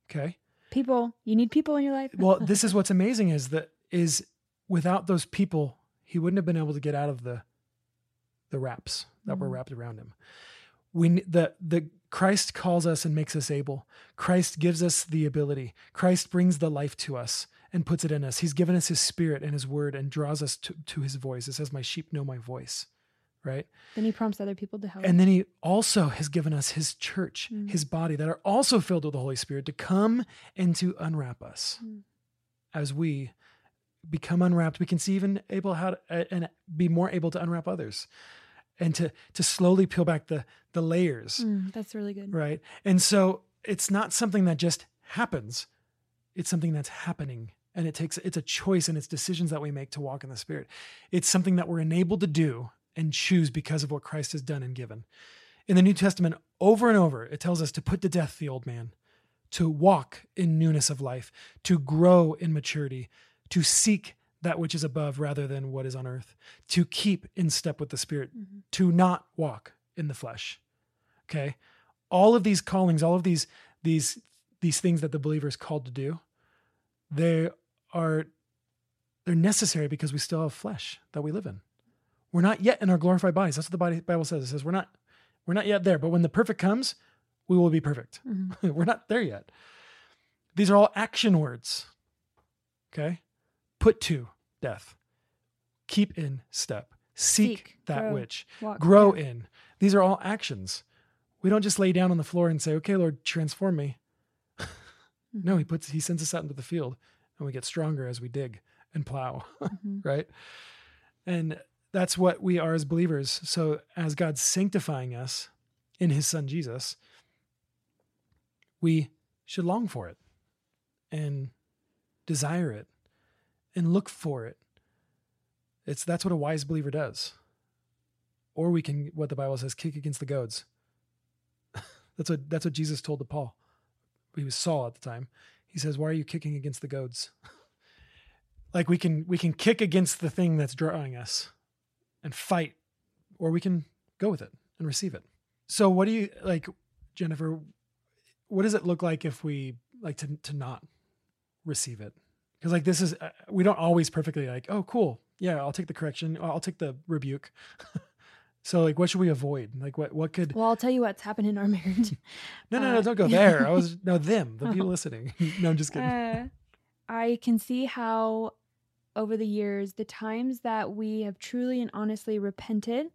Okay? People, you need people in your life. Well, this is what's amazing is that is without those people, he wouldn't have been able to get out of the the wraps that mm-hmm. were wrapped around him. We the the Christ calls us and makes us able. Christ gives us the ability. Christ brings the life to us and puts it in us. He's given us his spirit and his word and draws us to, to his voice. It says, my sheep know my voice, right? Then he prompts other people to help. And then he also has given us his church, mm. his body that are also filled with the Holy Spirit to come and to unwrap us. Mm. As we become unwrapped, we can see even able how to, uh, and be more able to unwrap others and to, to slowly peel back the, the layers. Mm, that's really good. Right? And so it's not something that just happens. It's something that's happening. And it takes, it's a choice and it's decisions that we make to walk in the Spirit. It's something that we're enabled to do and choose because of what Christ has done and given. In the New Testament, over and over, it tells us to put to death the old man, to walk in newness of life, to grow in maturity, to seek that which is above rather than what is on earth, to keep in step with the Spirit, mm-hmm. to not walk in the flesh. Okay. All of these callings, all of these, these, these things that the believer is called to do, they are they're necessary because we still have flesh that we live in. We're not yet in our glorified bodies. That's what the Bible says. It says we're not we're not yet there, but when the perfect comes, we will be perfect. Mm-hmm. We're not there yet. These are all action words. Okay? Put to death. Keep in step. Seek, Seek that grow, which. Walk, grow yeah. in. These are all actions. We don't just lay down on the floor and say, okay, Lord, transform me. Mm-hmm. No, he puts he sends us out into the field. And we get stronger as we dig and plow, mm-hmm. right? And that's what we are as believers. So as God's sanctifying us in his son, Jesus, we should long for it and desire it and look for it. It's that's what a wise believer does. Or we can, what the Bible says, kick against the goads. that's what that's what Jesus told to Paul. He was Saul at the time. He says, why are you kicking against the goads? Like we can, we can kick against the thing that's drawing us and fight, or we can go with it and receive it. So what do you like, Jennifer, what does it look like if we like to, to not receive it? Cause like, this is, uh, we don't always perfectly like, oh, cool. Yeah. I'll take the correction. I'll take the rebuke. So like, what should we avoid? Like what, what could, well, I'll tell you what's happened in our marriage. no, no, uh, no, don't go there. I was, no, them, the people oh. listening. No, I'm just kidding. Uh, I can see how over the years, the times that we have truly and honestly repented,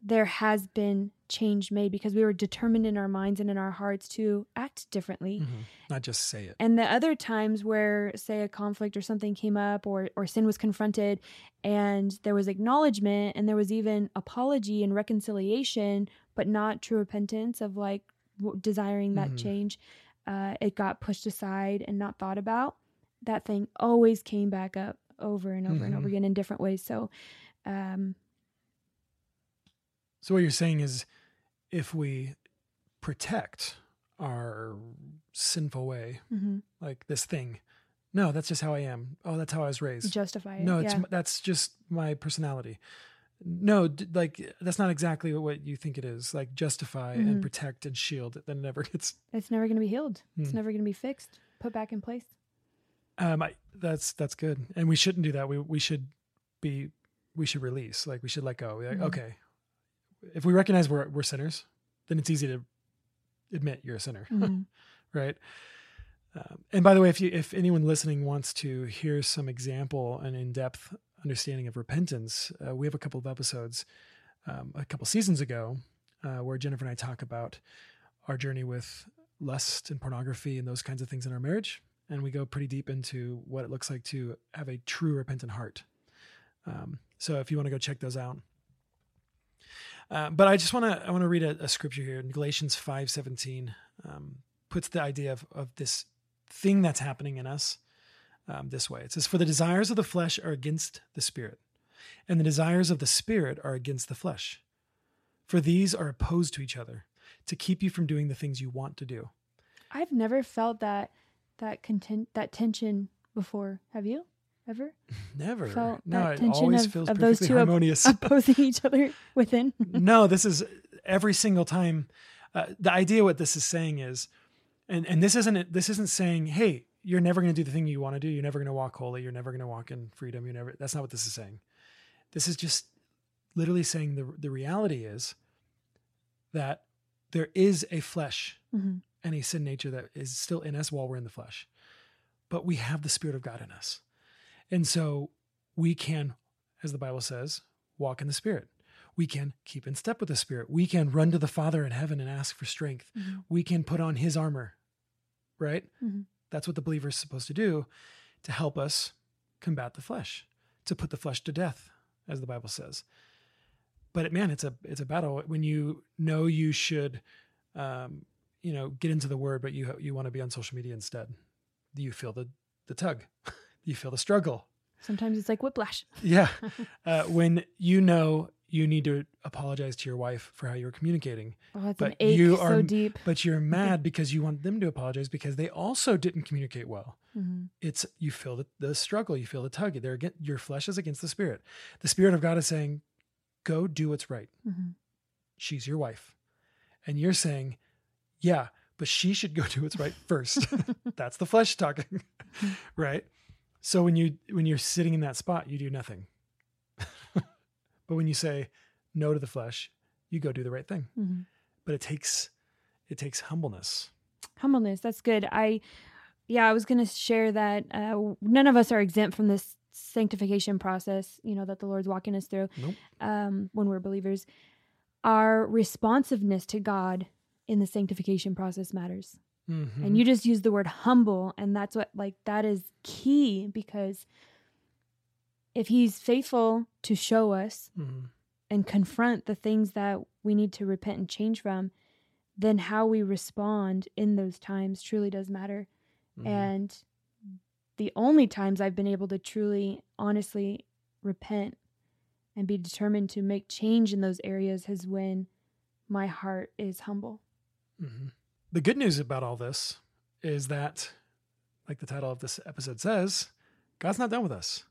there has been change made because we were determined in our minds and in our hearts to act differently. Mm-hmm. Not just say it. And the other times where, say, a conflict or something came up or or sin was confronted and there was acknowledgement and there was even apology and reconciliation, but not true repentance of like w- desiring that mm-hmm. change, uh, it got pushed aside and not thought about. That thing always came back up over and over mm-hmm. and over again in different ways. So, um, So what you're saying is if we protect our sinful way, mm-hmm. like this thing, no, that's just how I am. Oh, that's how I was raised. Justify it. No, it's, yeah. that's just my personality. No, d- like that's not exactly what you think it is. Like justify mm-hmm. and protect and shield it. Then it never gets. It's never going to be healed. Mm. It's never going to be fixed, put back in place. Um, I, that's, that's good. And we shouldn't do that. We, we should be, we should release, like we should let go. Like, mm-hmm. okay. If we recognize we're we're sinners, then it's easy to admit you're a sinner, mm-hmm. right? Um, and by the way, if you if anyone listening wants to hear some example and in-depth understanding of repentance, uh, we have a couple of episodes um, a couple seasons ago uh, where Jennifer and I talk about our journey with lust and pornography and those kinds of things in our marriage, and we go pretty deep into what it looks like to have a true repentant heart. Um, so if you want to go check those out. Uh, but I just want to I want to read a, a scripture here in Galatians five seventeen um, puts the idea of, of this thing that's happening in us um, this way. It says, "For the desires of the flesh are against the spirit, and the desires of the spirit are against the flesh. For these are opposed to each other, to keep you from doing the things you want to do." I've never felt that that content, that tension before. Have you ever? Never. Felt no, that it tension always of, feels of perfectly those two harmonious. Op- opposing each other within. No, this is every single time. Uh, the idea what this is saying is, and, and this isn't this isn't saying, hey, you're never going to do the thing you want to do. You're never going to walk holy. You're never going to walk in freedom. You never. That's not what this is saying. This is just literally saying the the reality is that there is a flesh mm-hmm. and a sin nature that is still in us while we're in the flesh, but we have the Spirit of God in us. And so we can, as the Bible says, walk in the Spirit. We can keep in step with the Spirit. We can run to the Father in heaven and ask for strength. Mm-hmm. We can put on his armor, right? Mm-hmm. That's what the believer is supposed to do to help us combat the flesh, to put the flesh to death, as the Bible says. But man, it's a it's a battle when you know you should, um, you know, get into the Word, but you you want to be on social media instead. You feel the the tug. You feel the struggle. Sometimes it's like whiplash. Yeah. Uh, when you know you need to apologize to your wife for how you were communicating. Oh, that's but an ache you are, so deep. But you're mad because you want them to apologize because they also didn't communicate well. Mm-hmm. It's you feel the, the struggle. You feel the tug. They're against, your flesh is against the Spirit. The Spirit of God is saying, go do what's right. Mm-hmm. She's your wife. And you're saying, yeah, but she should go do what's right first. That's the flesh talking, right? So when you, when you're sitting in that spot, you do nothing. But when you say no to the flesh, you go do the right thing. Mm-hmm. But it takes, it takes humbleness. Humbleness. That's good. I, yeah, I was going to share that uh, none of us are exempt from this sanctification process, you know, that the Lord's walking us through nope. um, when we're believers. Our responsiveness to God in the sanctification process matters. Mm-hmm. And you just use the word humble, and that's what, like, that is key, because if he's faithful to show us mm-hmm. and confront the things that we need to repent and change from, then how we respond in those times truly does matter. Mm-hmm. And the only times I've been able to truly, honestly repent and be determined to make change in those areas is when my heart is humble. Mm-hmm. The good news about all this is that, like the title of this episode says, God's not done with us.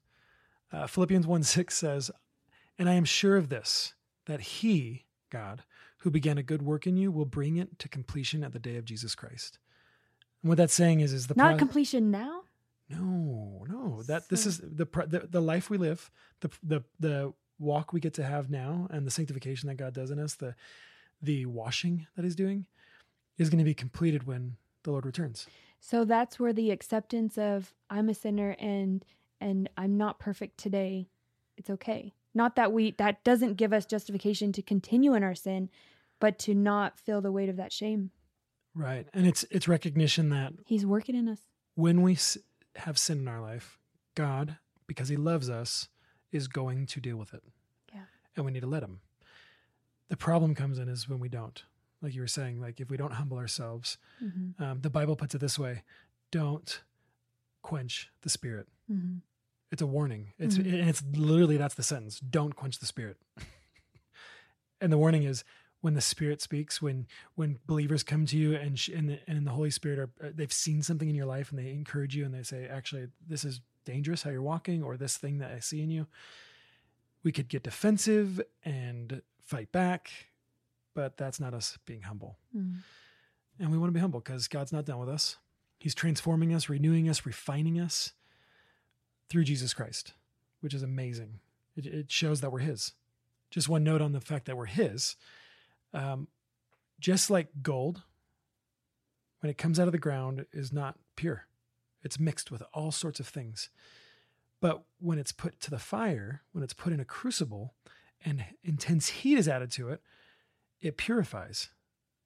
Uh, Philippians one six says, "And I am sure of this, that he, God, who began a good work in you, will bring it to completion at the day of Jesus Christ." And what that's saying is, is the not pro- completion now. No, no. That so. This is the, the the life we live, the the the walk we get to have now and the sanctification that God does in us, the the washing that he's doing, is going to be completed when the Lord returns. So that's where the acceptance of I'm a sinner and and I'm not perfect today, it's okay. Not that we, that doesn't give us justification to continue in our sin, but to not feel the weight of that shame. Right. And it's it's recognition that he's working in us. When we have sin in our life, God, because he loves us, is going to deal with it. Yeah. And we need to let him. The problem comes in is when we don't. Like you were saying, like if we don't humble ourselves, mm-hmm. um, the Bible puts it this way, don't quench the spirit. Mm-hmm. It's a warning. It's mm-hmm. and it's literally, that's the sentence. Don't quench the spirit. And the warning is when the spirit speaks, when, when believers come to you and, sh- and, the, and the Holy Spirit, are they've seen something in your life and they encourage you and they say, actually, this is dangerous how you're walking, or this thing that I see in you. We could get defensive and fight back, but that's not us being humble. Mm-hmm. And we want to be humble because God's not done with us. He's transforming us, renewing us, refining us through Jesus Christ, which is amazing. It, it shows that we're his. Just one note on the fact that we're his. Um, just like gold, when it comes out of the ground, is not pure. It's mixed with all sorts of things. But when it's put to the fire, when it's put in a crucible and intense heat is added to it, it purifies.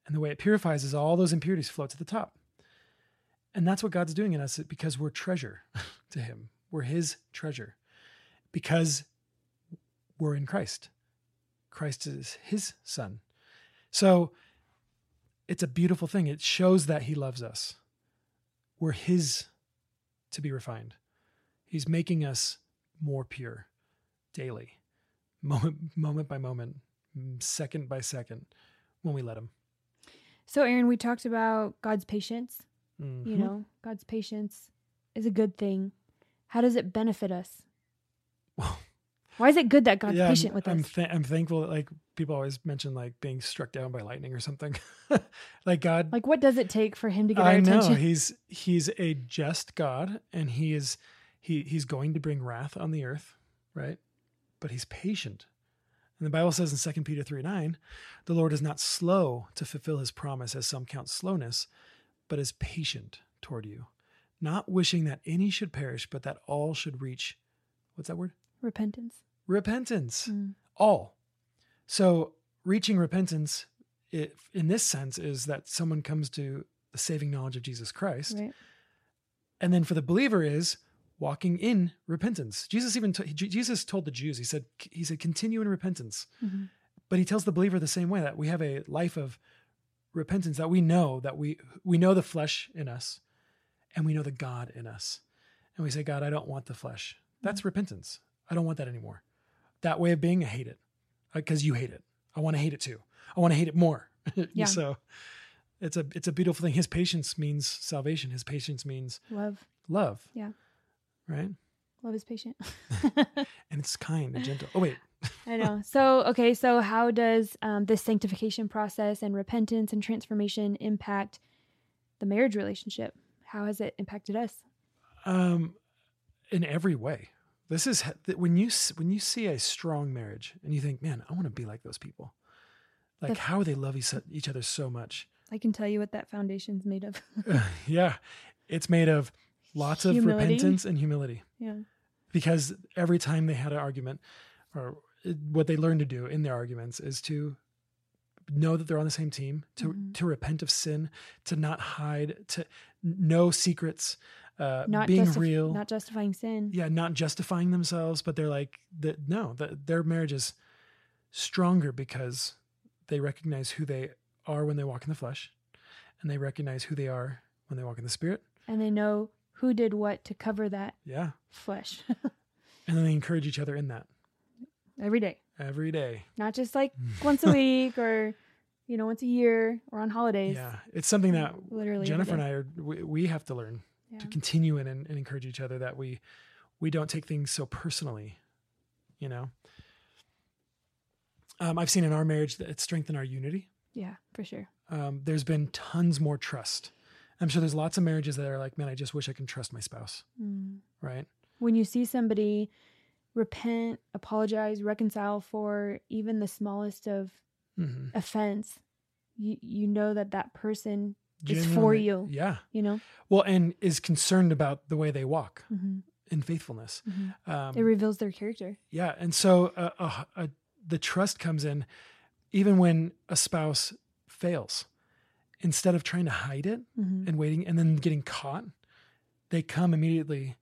And the way it purifies is all those impurities float to the top. And that's what God's doing in us, because we're treasure to him. We're his treasure because we're in Christ. Christ is his son. So it's a beautiful thing. It shows that he loves us. We're his to be refined. He's making us more pure daily, moment, moment by moment, second by second, when we let him. So Aaron, we talked about God's patience. Mm-hmm. You know, God's patience is a good thing. How does it benefit us? Well, why is it good that God's yeah, patient I'm, with us? I'm, th- I'm thankful that, like, people always mention, like, being struck down by lightning or something. Like God, like, what does it take for him to get I our know. attention? He's, he's a just God, and he is, he, he's going to bring wrath on the earth. Right. But he's patient. And the Bible says in Second Peter three nine, the Lord is not slow to fulfill his promise, as some count slowness, but is patient toward you, not wishing that any should perish, but that all should reach, what's that word? Repentance. Repentance. Mm. All. So reaching repentance, it, in this sense, is that someone comes to the saving knowledge of Jesus Christ. Right. And then for the believer is walking in repentance. Jesus even t- Jesus told the Jews, he said, he said, continue in repentance. Mm-hmm. But he tells the believer the same way, that we have a life of repentance, that we know that we, we know the flesh in us and we know the God in us. And we say, God, I don't want the flesh. That's mm-hmm. repentance. I don't want that anymore. That way of being, I hate it because you hate it. I want to hate it too. I want to hate it more. Yeah. So it's a, it's a beautiful thing. His patience means salvation. His patience means love, love. Yeah. Right. Love is patient. And it's kind and gentle. Oh, wait. I know. So, okay. So how does um, this sanctification process and repentance and transformation impact the marriage relationship? How has it impacted us? Um, in every way. This is when you when you see a strong marriage and you think, man, I want to be like those people. Like, the, how they love each other so much. I can tell you what that foundation's made of. uh, yeah, it's made of lots humility. of repentance and humility. Yeah, because every time they had an argument, or what they learned to do in their arguments is to know that they're on the same team, to mm-hmm. to repent of sin, to not hide, to no secrets. Uh, not being justif- real, not justifying sin. Yeah. Not justifying themselves, but they're like, the, no, the, their marriage is stronger because they recognize who they are when they walk in the flesh, and they recognize who they are when they walk in the spirit. And they know who did what to cover that yeah. flesh. And then they encourage each other in that. Every day. Every day. Not just like once a week or... you know, once a year or on holidays. Yeah. It's something that literally Jennifer and I are, we, we have to learn yeah. to continue in and, and encourage each other, that we, we don't take things so personally, you know? Um, I've seen in our marriage that it's strengthened our unity. Yeah, for sure. Um, there's been tons more trust. I'm sure there's lots of marriages that are like, man, I just wish I can trust my spouse. Mm. Right. When you see somebody repent, apologize, reconcile for even the smallest of mm-hmm. offense, you you know that that person Genuinely, is for you. Yeah. You know? Well, and is concerned about the way they walk mm-hmm. in faithfulness. Mm-hmm. Um, it reveals their character. Yeah. And so uh, uh, uh, the trust comes in even when a spouse fails. Instead of trying to hide it mm-hmm. and waiting and then getting caught, they come immediately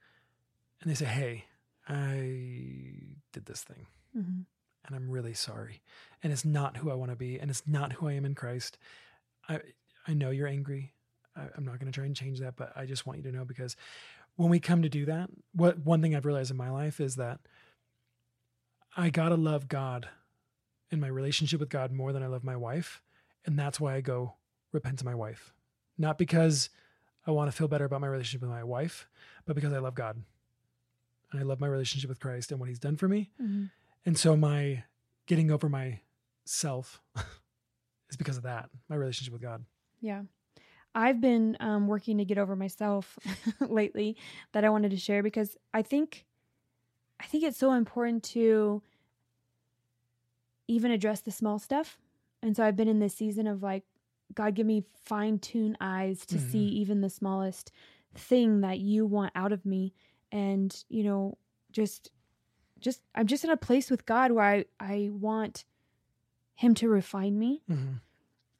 and they say, hey, I did this thing mm-hmm. and I'm really sorry. And it's not who I want to be. And it's not who I am in Christ. I I know you're angry. I, I'm not going to try and change that, but I just want you to know, because when we come to do that, what one thing I've realized in my life is that I got to love God in my relationship with God more than I love my wife. And that's why I go repent to my wife. Not because I want to feel better about my relationship with my wife, but because I love God. I love my relationship with Christ and what he's done for me. Mm-hmm. And so my getting over myself is because of that, my relationship with God. Yeah. I've been um, working to get over myself lately, that I wanted to share, because I think, I think it's so important to even address the small stuff. And so I've been in this season of like, God, give me fine-tuned eyes to mm-hmm. see even the smallest thing that you want out of me. And, you know, just, just, I'm just in a place with God where I, I want him to refine me mm-hmm.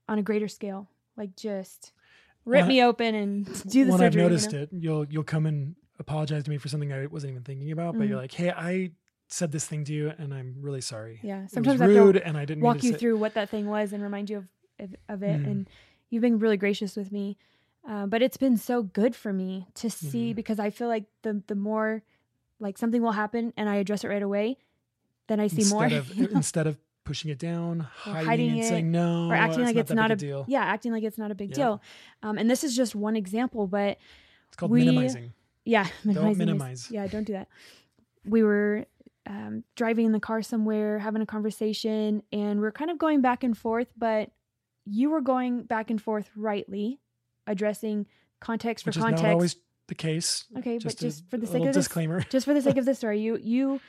on a greater scale, like just rip when me I, open and do the surgery. When I've noticed you know? it, you'll, you'll come and apologize to me for something I wasn't even thinking about, mm-hmm. but you're like, hey, I said this thing to you and I'm really sorry. Yeah. Sometimes I rude and I didn't walk you sit. through what that thing was and remind you of, of, of it. Mm-hmm. And you've been really gracious with me. Uh, but it's been so good for me to see mm-hmm. because I feel like the the more like something will happen and I address it right away, then I see instead more. Of, you know? Instead of pushing it down, hiding, hiding and it, saying no. Or acting like it's not a big deal. Yeah, acting like it's not a big yeah. deal. Um, and this is just one example, but it's called we, minimizing. Yeah. Minimizing don't minimize. This, yeah, don't do that. We were um, driving in the car somewhere, having a conversation, and we're kind of going back and forth, but you were going back and forth rightly. Addressing context for Which context. Which is not always the case. Okay, just but just a, for the sake of this disclaimer, just for the sake of this story, you you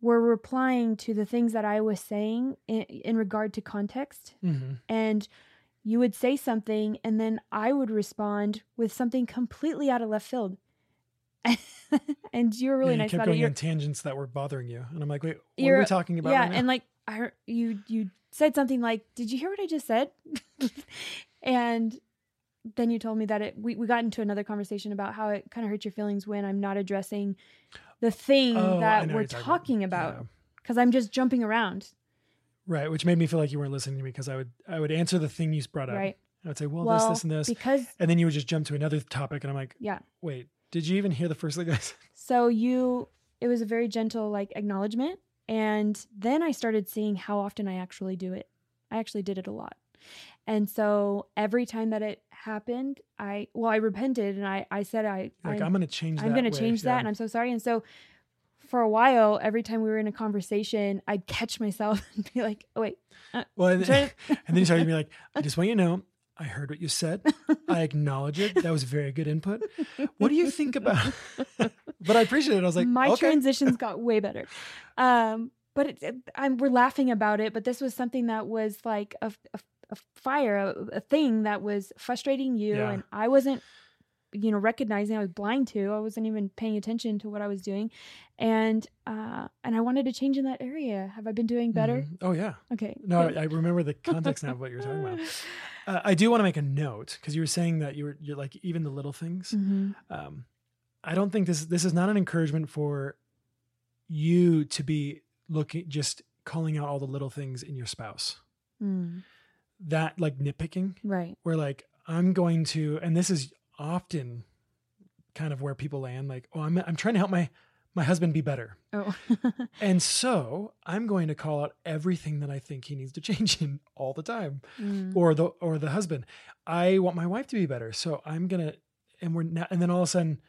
were replying to the things that I was saying in, in regard to context, mm-hmm. and you would say something, and then I would respond with something completely out of left field. And you were really yeah, you nice kept about going it. You're, on tangents that were bothering you, and I'm like, wait, what are we talking about? Yeah, right now? And like I you you said something like, "Did you hear what I just said?" and then you told me that it, we, we got into another conversation about how it kind of hurt your feelings when I'm not addressing the thing oh, that we're talking about, because yeah. I'm just jumping around. Right. Which made me feel like you weren't listening to me, because I would, I would answer the thing you brought up. Right. I would say, well, well, this, this, and this, because, and then you would just jump to another topic. And I'm like, yeah, wait, did you even hear the first thing I said? So you, it was a very gentle, like acknowledgement. And then I started seeing how often I actually do it. I actually did it a lot. And so every time that it happened, I, well, I repented and I, I said, I, like, I'm, I'm going to change that. I'm going to change that. Yeah. And I'm so sorry. And so for a while, every time we were in a conversation, I'd catch myself and be like, oh wait. Uh, well, and, and then you started to be like, I just want you to know, I heard what you said. I acknowledge it. That was very good input. What do you think about, but I appreciate it. I was like, my okay. transitions got way better. Um, but it, it, I'm, we're laughing about it, but this was something that was like a, a a fire, a, a thing that was frustrating you. Yeah. And I wasn't, you know, recognizing, I was blind to, I wasn't even paying attention to what I was doing. And, uh, and I wanted to change in that area. Have I been doing better? Mm-hmm. Oh yeah. Okay. No, I, I remember the context now of what you were talking about. Uh, I do want to make a note, cause you were saying that you were, you're like, even the little things. Mm-hmm. Um, I don't think this, this is not an encouragement for you to be looking, just calling out all the little things in your spouse. Mm. That like nitpicking, right? Where like, I'm going to, and this is often kind of where people land, like, oh, I'm I'm trying to help my, my husband be better. Oh. And so I'm going to call out everything that I think he needs to change in all the time mm. or the, or the husband. I want my wife to be better. So I'm going to, and we're not, and then all of a sudden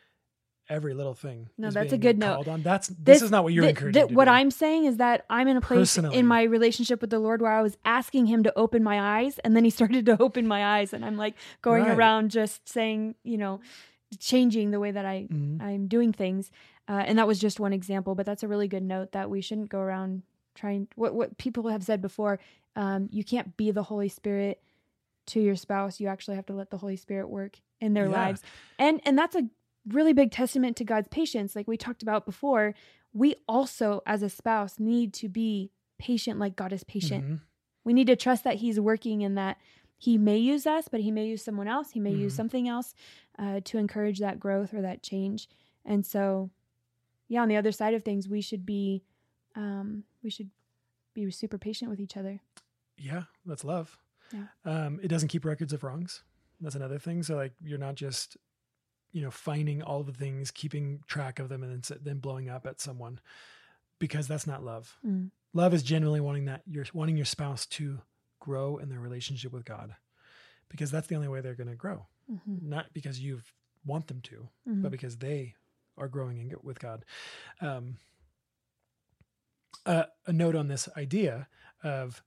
every little thing. No, is that's being a good note. On. That's, this, this is not what you're th- encouraging. Th- what do. I'm saying is that I'm in a place in my relationship with the Lord where I was asking him to open my eyes, and then he started to open my eyes, and I'm like going right. around just saying, you know, changing the way that I, mm-hmm. I'm doing things. Uh, and that was just one example, but that's a really good note that we shouldn't go around trying what, what people have said before. Um, you can't be the Holy Spirit to your spouse. You actually have to let the Holy Spirit work in their yeah. lives. And, and that's a really big testament to God's patience. Like we talked about before, we also as a spouse need to be patient like God is patient. Mm-hmm. We need to trust that he's working and that he may use us, but he may use someone else. He may mm-hmm. use something else uh, to encourage that growth or that change. And so, yeah, on the other side of things, we should be, um, we should be super patient with each other. Yeah. That's love. Yeah. Um, it doesn't keep records of wrongs. That's another thing. So like, you're not just, you know, finding all the things, keeping track of them and then, then blowing up at someone, because that's not love. Mm. Love is generally wanting that you're wanting your spouse to grow in their relationship with God, because that's the only way they're going to grow. Mm-hmm. Not because you want them to, mm-hmm. but because they are growing in with God. Um, uh, a note on this idea of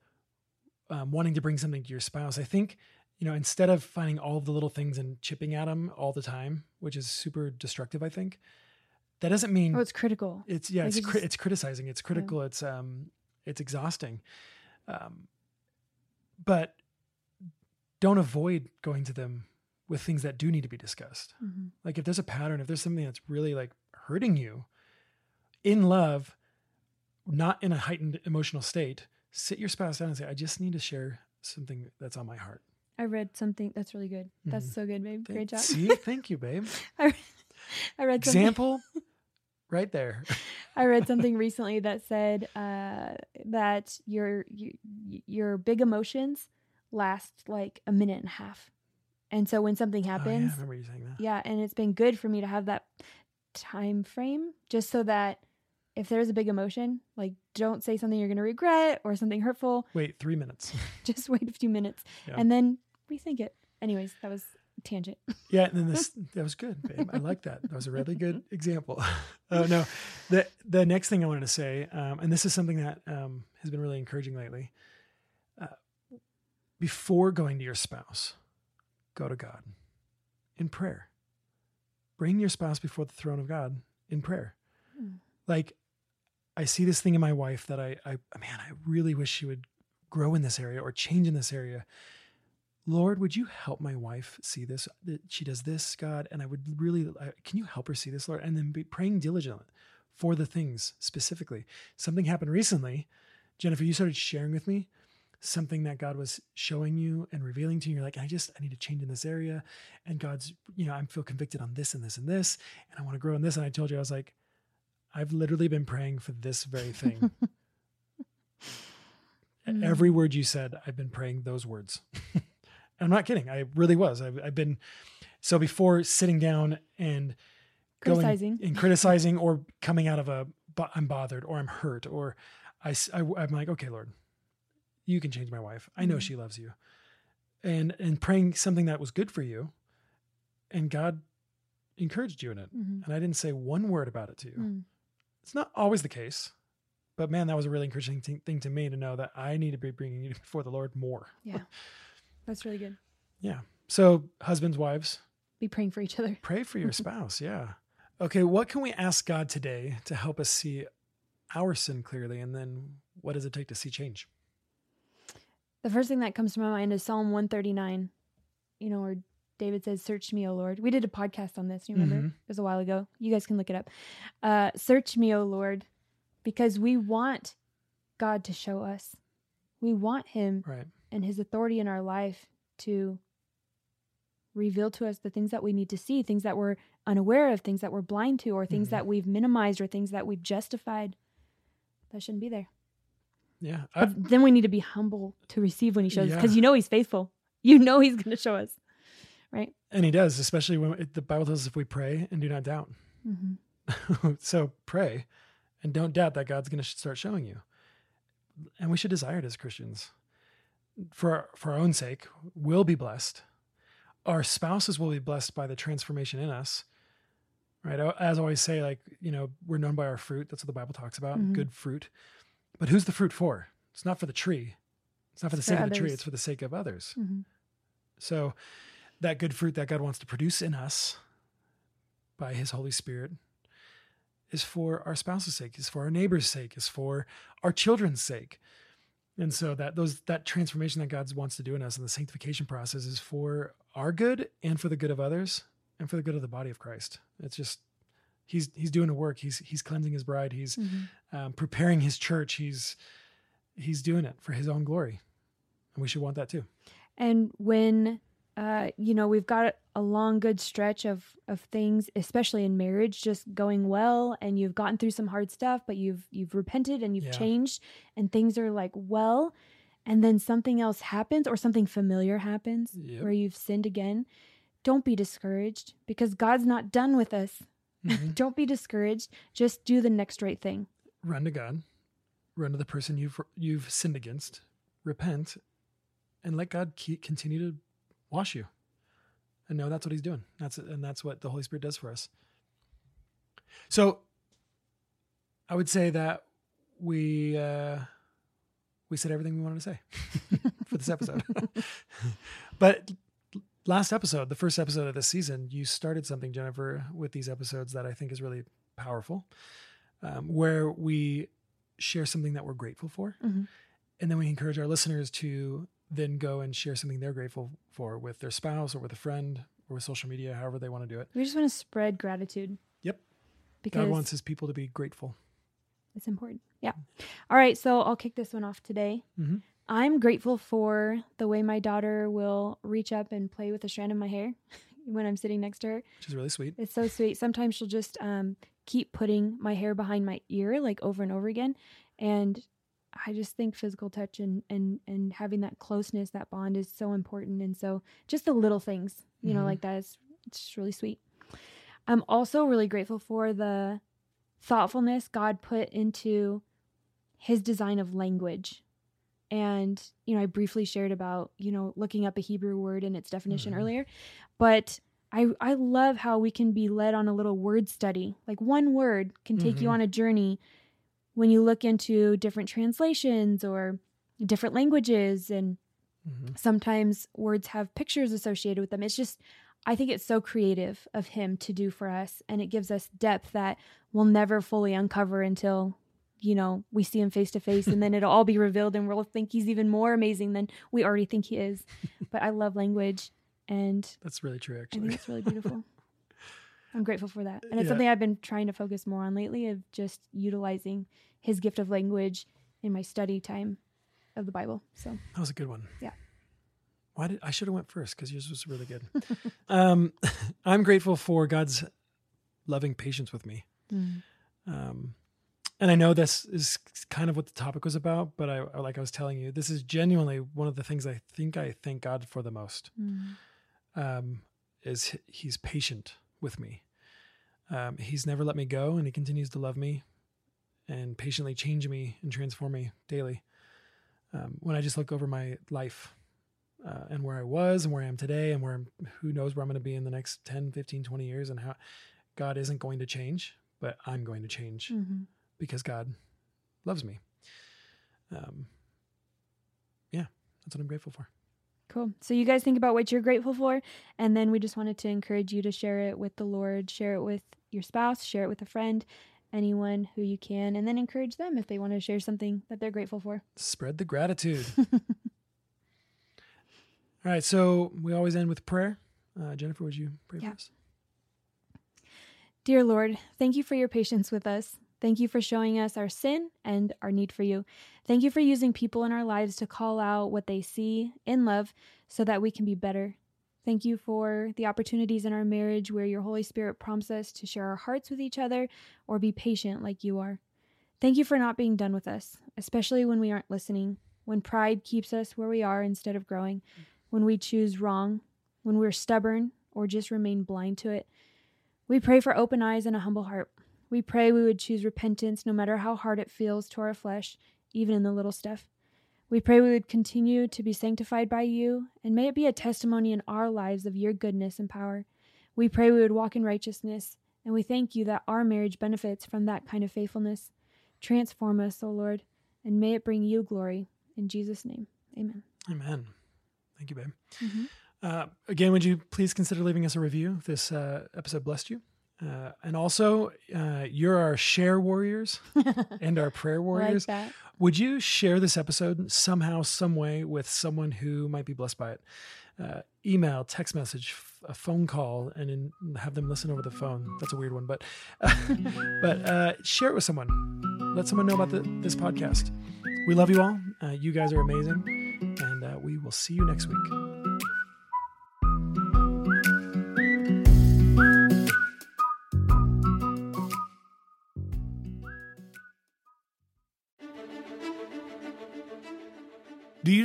um, wanting to bring something to your spouse. I think, you know, instead of finding all of the little things and chipping at them all the time, which is super destructive, I think, that doesn't mean... Oh, it's critical. It's, yeah, like it's, it's, cri- just, it's criticizing. It's critical. Yeah. It's, um, it's exhausting. Um, but don't avoid going to them with things that do need to be discussed. Mm-hmm. Like if there's a pattern, if there's something that's really like hurting you in love, not in a heightened emotional state, sit your spouse down and say, I just need to share something that's on my heart. I read something. That's really good. That's mm-hmm. so good, babe. Great job. See, thank you, babe. I read, I read something. Example. Right there. I read something recently that said uh, that your, your your big emotions last like a minute and a half. And so when something happens, oh, yeah, I remember you saying that. Yeah, and it's been good for me to have that time frame just so that if there's a big emotion, like don't say something you're going to regret or something hurtful. Wait three minutes. Just wait a few minutes yeah. and then rethink it. Anyways, that was tangent. Yeah. And then this, that was good, babe. I like that. That was a really good example. Oh no. The, the next thing I wanted to say, um, and this is something that um, has been really encouraging lately, uh, before going to your spouse, go to God in prayer. Bring your spouse before the throne of God in prayer. Mm. Like I see this thing in my wife that I, I, man, I really wish she would grow in this area or change in this area. Lord, would you help my wife see this? She does this, God, and I would really, can you help her see this, Lord? And then be praying diligently for the things specifically. Something happened recently. Jennifer, you started sharing with me something that God was showing you and revealing to you. You're like, I just, I need to change in this area. And God's, you know, I feel convicted on this and this and this, and I want to grow in this. And I told you, I was like, I've literally been praying for this very thing. Mm. Every word you said, I've been praying those words. I'm not kidding. I really was. I've, I've been, so before sitting down and criticizing going and criticizing or coming out of a, I'm bothered or I'm hurt or I, I, I'm like, okay, Lord, you can change my wife. I know mm-hmm. she loves you. And, and praying something that was good for you, and God encouraged you in it. Mm-hmm. And I didn't say one word about it to you. Mm. It's not always the case, but man, that was a really encouraging t- thing to me to know that I need to be bringing you before the Lord more. Yeah. That's really good. Yeah. So husbands, wives, be praying for each other. Pray for your spouse. Yeah. Okay. What can we ask God today to help us see our sin clearly? And then what does it take to see change? The first thing that comes to my mind is Psalm one thirty-nine, you know, where David says, search me, O Lord. We did a podcast on this. You remember? Mm-hmm. It was a while ago. You guys can look it up. Uh, search me, O Lord, because we want God to show us. We want him right. and his authority in our life to reveal to us the things that we need to see, things that we're unaware of, things that we're blind to, or things mm-hmm. that we've minimized or things that we've justified that shouldn't be there. Yeah. I, then we need to be humble to receive when he shows yeah. us, because you know he's faithful. You know he's going to show us, right? And he does, especially when it, the Bible tells us if we pray and do not doubt. Mm-hmm. So pray and don't doubt that God's going to start showing you. And we should desire it as Christians. For our, for our own sake, we'll be blessed. Our spouses will be blessed by the transformation in us, right? As I always say, like, you know, we're known by our fruit. That's what the Bible talks about, mm-hmm. good fruit. But who's the fruit for? It's not for the tree. It's not for the sake of the tree. It's for the sake of others. Mm-hmm. So that good fruit that God wants to produce in us by his Holy Spirit is for our spouse's sake, is for our neighbor's sake, is for our children's sake. And so that those that transformation that God wants to do in us in the sanctification process is for our good and for the good of others and for the good of the body of Christ. It's just, he's he's doing a work. He's he's cleansing his bride. He's mm-hmm. um, preparing his church. He's he's doing it for his own glory. And we should want that too. And when, uh, you know, we've got a long, good stretch of, of things, especially in marriage, just going well, and you've gotten through some hard stuff, but you've, you've repented and you've yeah. changed, and things are like, well, and then something else happens or something familiar happens yep. where you've sinned again. Don't be discouraged, because God's not done with us. Mm-hmm. Don't be discouraged. Just do the next right thing. Run to God, run to the person you've, you've sinned against, repent, and let God keep, continue to wash you. And no, that's what he's doing. That's and that's what the Holy Spirit does for us. So I would say that we uh, we said everything we wanted to say for this episode. But last episode, the first episode of this season, you started something, Jennifer, with these episodes that I think is really powerful, um, where we share something that we're grateful for. Mm-hmm. And then we encourage our listeners to then go and share something they're grateful for with their spouse or with a friend or with social media, however they want to do it. We just want to spread gratitude. Yep. Because God wants his people to be grateful. It's important. Yeah. All right. So I'll kick this one off today. Mm-hmm. I'm grateful for the way my daughter will reach up and play with a strand of my hair when I'm sitting next to her. Which is really sweet. It's so sweet. Sometimes she'll just um, keep putting my hair behind my ear, like over and over again. And I just think physical touch and, and, and having that closeness, that bond is so important. And so just the little things, you mm-hmm. know, like that is it's just really sweet. I'm also really grateful for the thoughtfulness God put into his design of language. And, you know, I briefly shared about, you know, looking up a Hebrew word and its definition mm-hmm. earlier, but I, I love how we can be led on a little word study. Like one word can take mm-hmm. you on a journey when you look into different translations or different languages, and mm-hmm. sometimes words have pictures associated with them. It's just, I think it's so creative of him to do for us. And it gives us depth that we'll never fully uncover until, you know, we see him face to face, and then it'll all be revealed, and we'll think he's even more amazing than we already think he is. But I love language, and that's really true. Actually, I think it's really beautiful. I'm grateful for that. And it's yeah. something I've been trying to focus more on lately, of just utilizing his gift of language in my study time of the Bible. So that was a good one. Yeah. Why did I should have went first, because yours was really good. um, I'm grateful for God's loving patience with me. Mm. Um, and I know this is kind of what the topic was about, but I, like I was telling you, this is genuinely one of the things I think I thank God for the most, mm. um, is he's patient with me. Um, he's never let me go, and he continues to love me and patiently change me and transform me daily. Um, when I just look over my life uh, and where I was and where I am today, and where I'm, who knows where I'm going to be in the next ten, fifteen, twenty years, and how God isn't going to change, but I'm going to change mm-hmm. because God loves me. Um, yeah, that's what I'm grateful for. Cool. So you guys think about what you're grateful for, and then we just wanted to encourage you to share it with the Lord, share it with your spouse, share it with a friend, anyone who you can, and then encourage them if they want to share something that they're grateful for. Spread the gratitude. All right. So we always end with prayer. Uh, Jennifer, would you pray yeah. for us? Dear Lord, thank you for your patience with us. Thank you for showing us our sin and our need for you. Thank you for using people in our lives to call out what they see in love so that we can be better. Thank you for the opportunities in our marriage where your Holy Spirit prompts us to share our hearts with each other or be patient like you are. Thank you for not being done with us, especially when we aren't listening, when pride keeps us where we are instead of growing, when we choose wrong, when we're stubborn or just remain blind to it. We pray for open eyes and a humble heart. We pray we would choose repentance no matter how hard it feels to our flesh, even in the little stuff. We pray we would continue to be sanctified by you, and may it be a testimony in our lives of your goodness and power. We pray we would walk in righteousness, and we thank you that our marriage benefits from that kind of faithfulness. Transform us, O Lord, and may it bring you glory. In Jesus' name, amen. Amen. Thank you, babe. Mm-hmm. Uh, again, would you please consider leaving us a review if this uh, episode blessed you? Uh, and also, uh, you're our share warriors and our prayer warriors. Like that. Would you share this episode somehow, some way with someone who might be blessed by it? Uh, email, text message, f- a phone call, and in, have them listen over the phone. That's a weird one, but uh, but uh, share it with someone. Let someone know about the, this podcast. We love you all. Uh, you guys are amazing, and uh, we will see you next week. Do you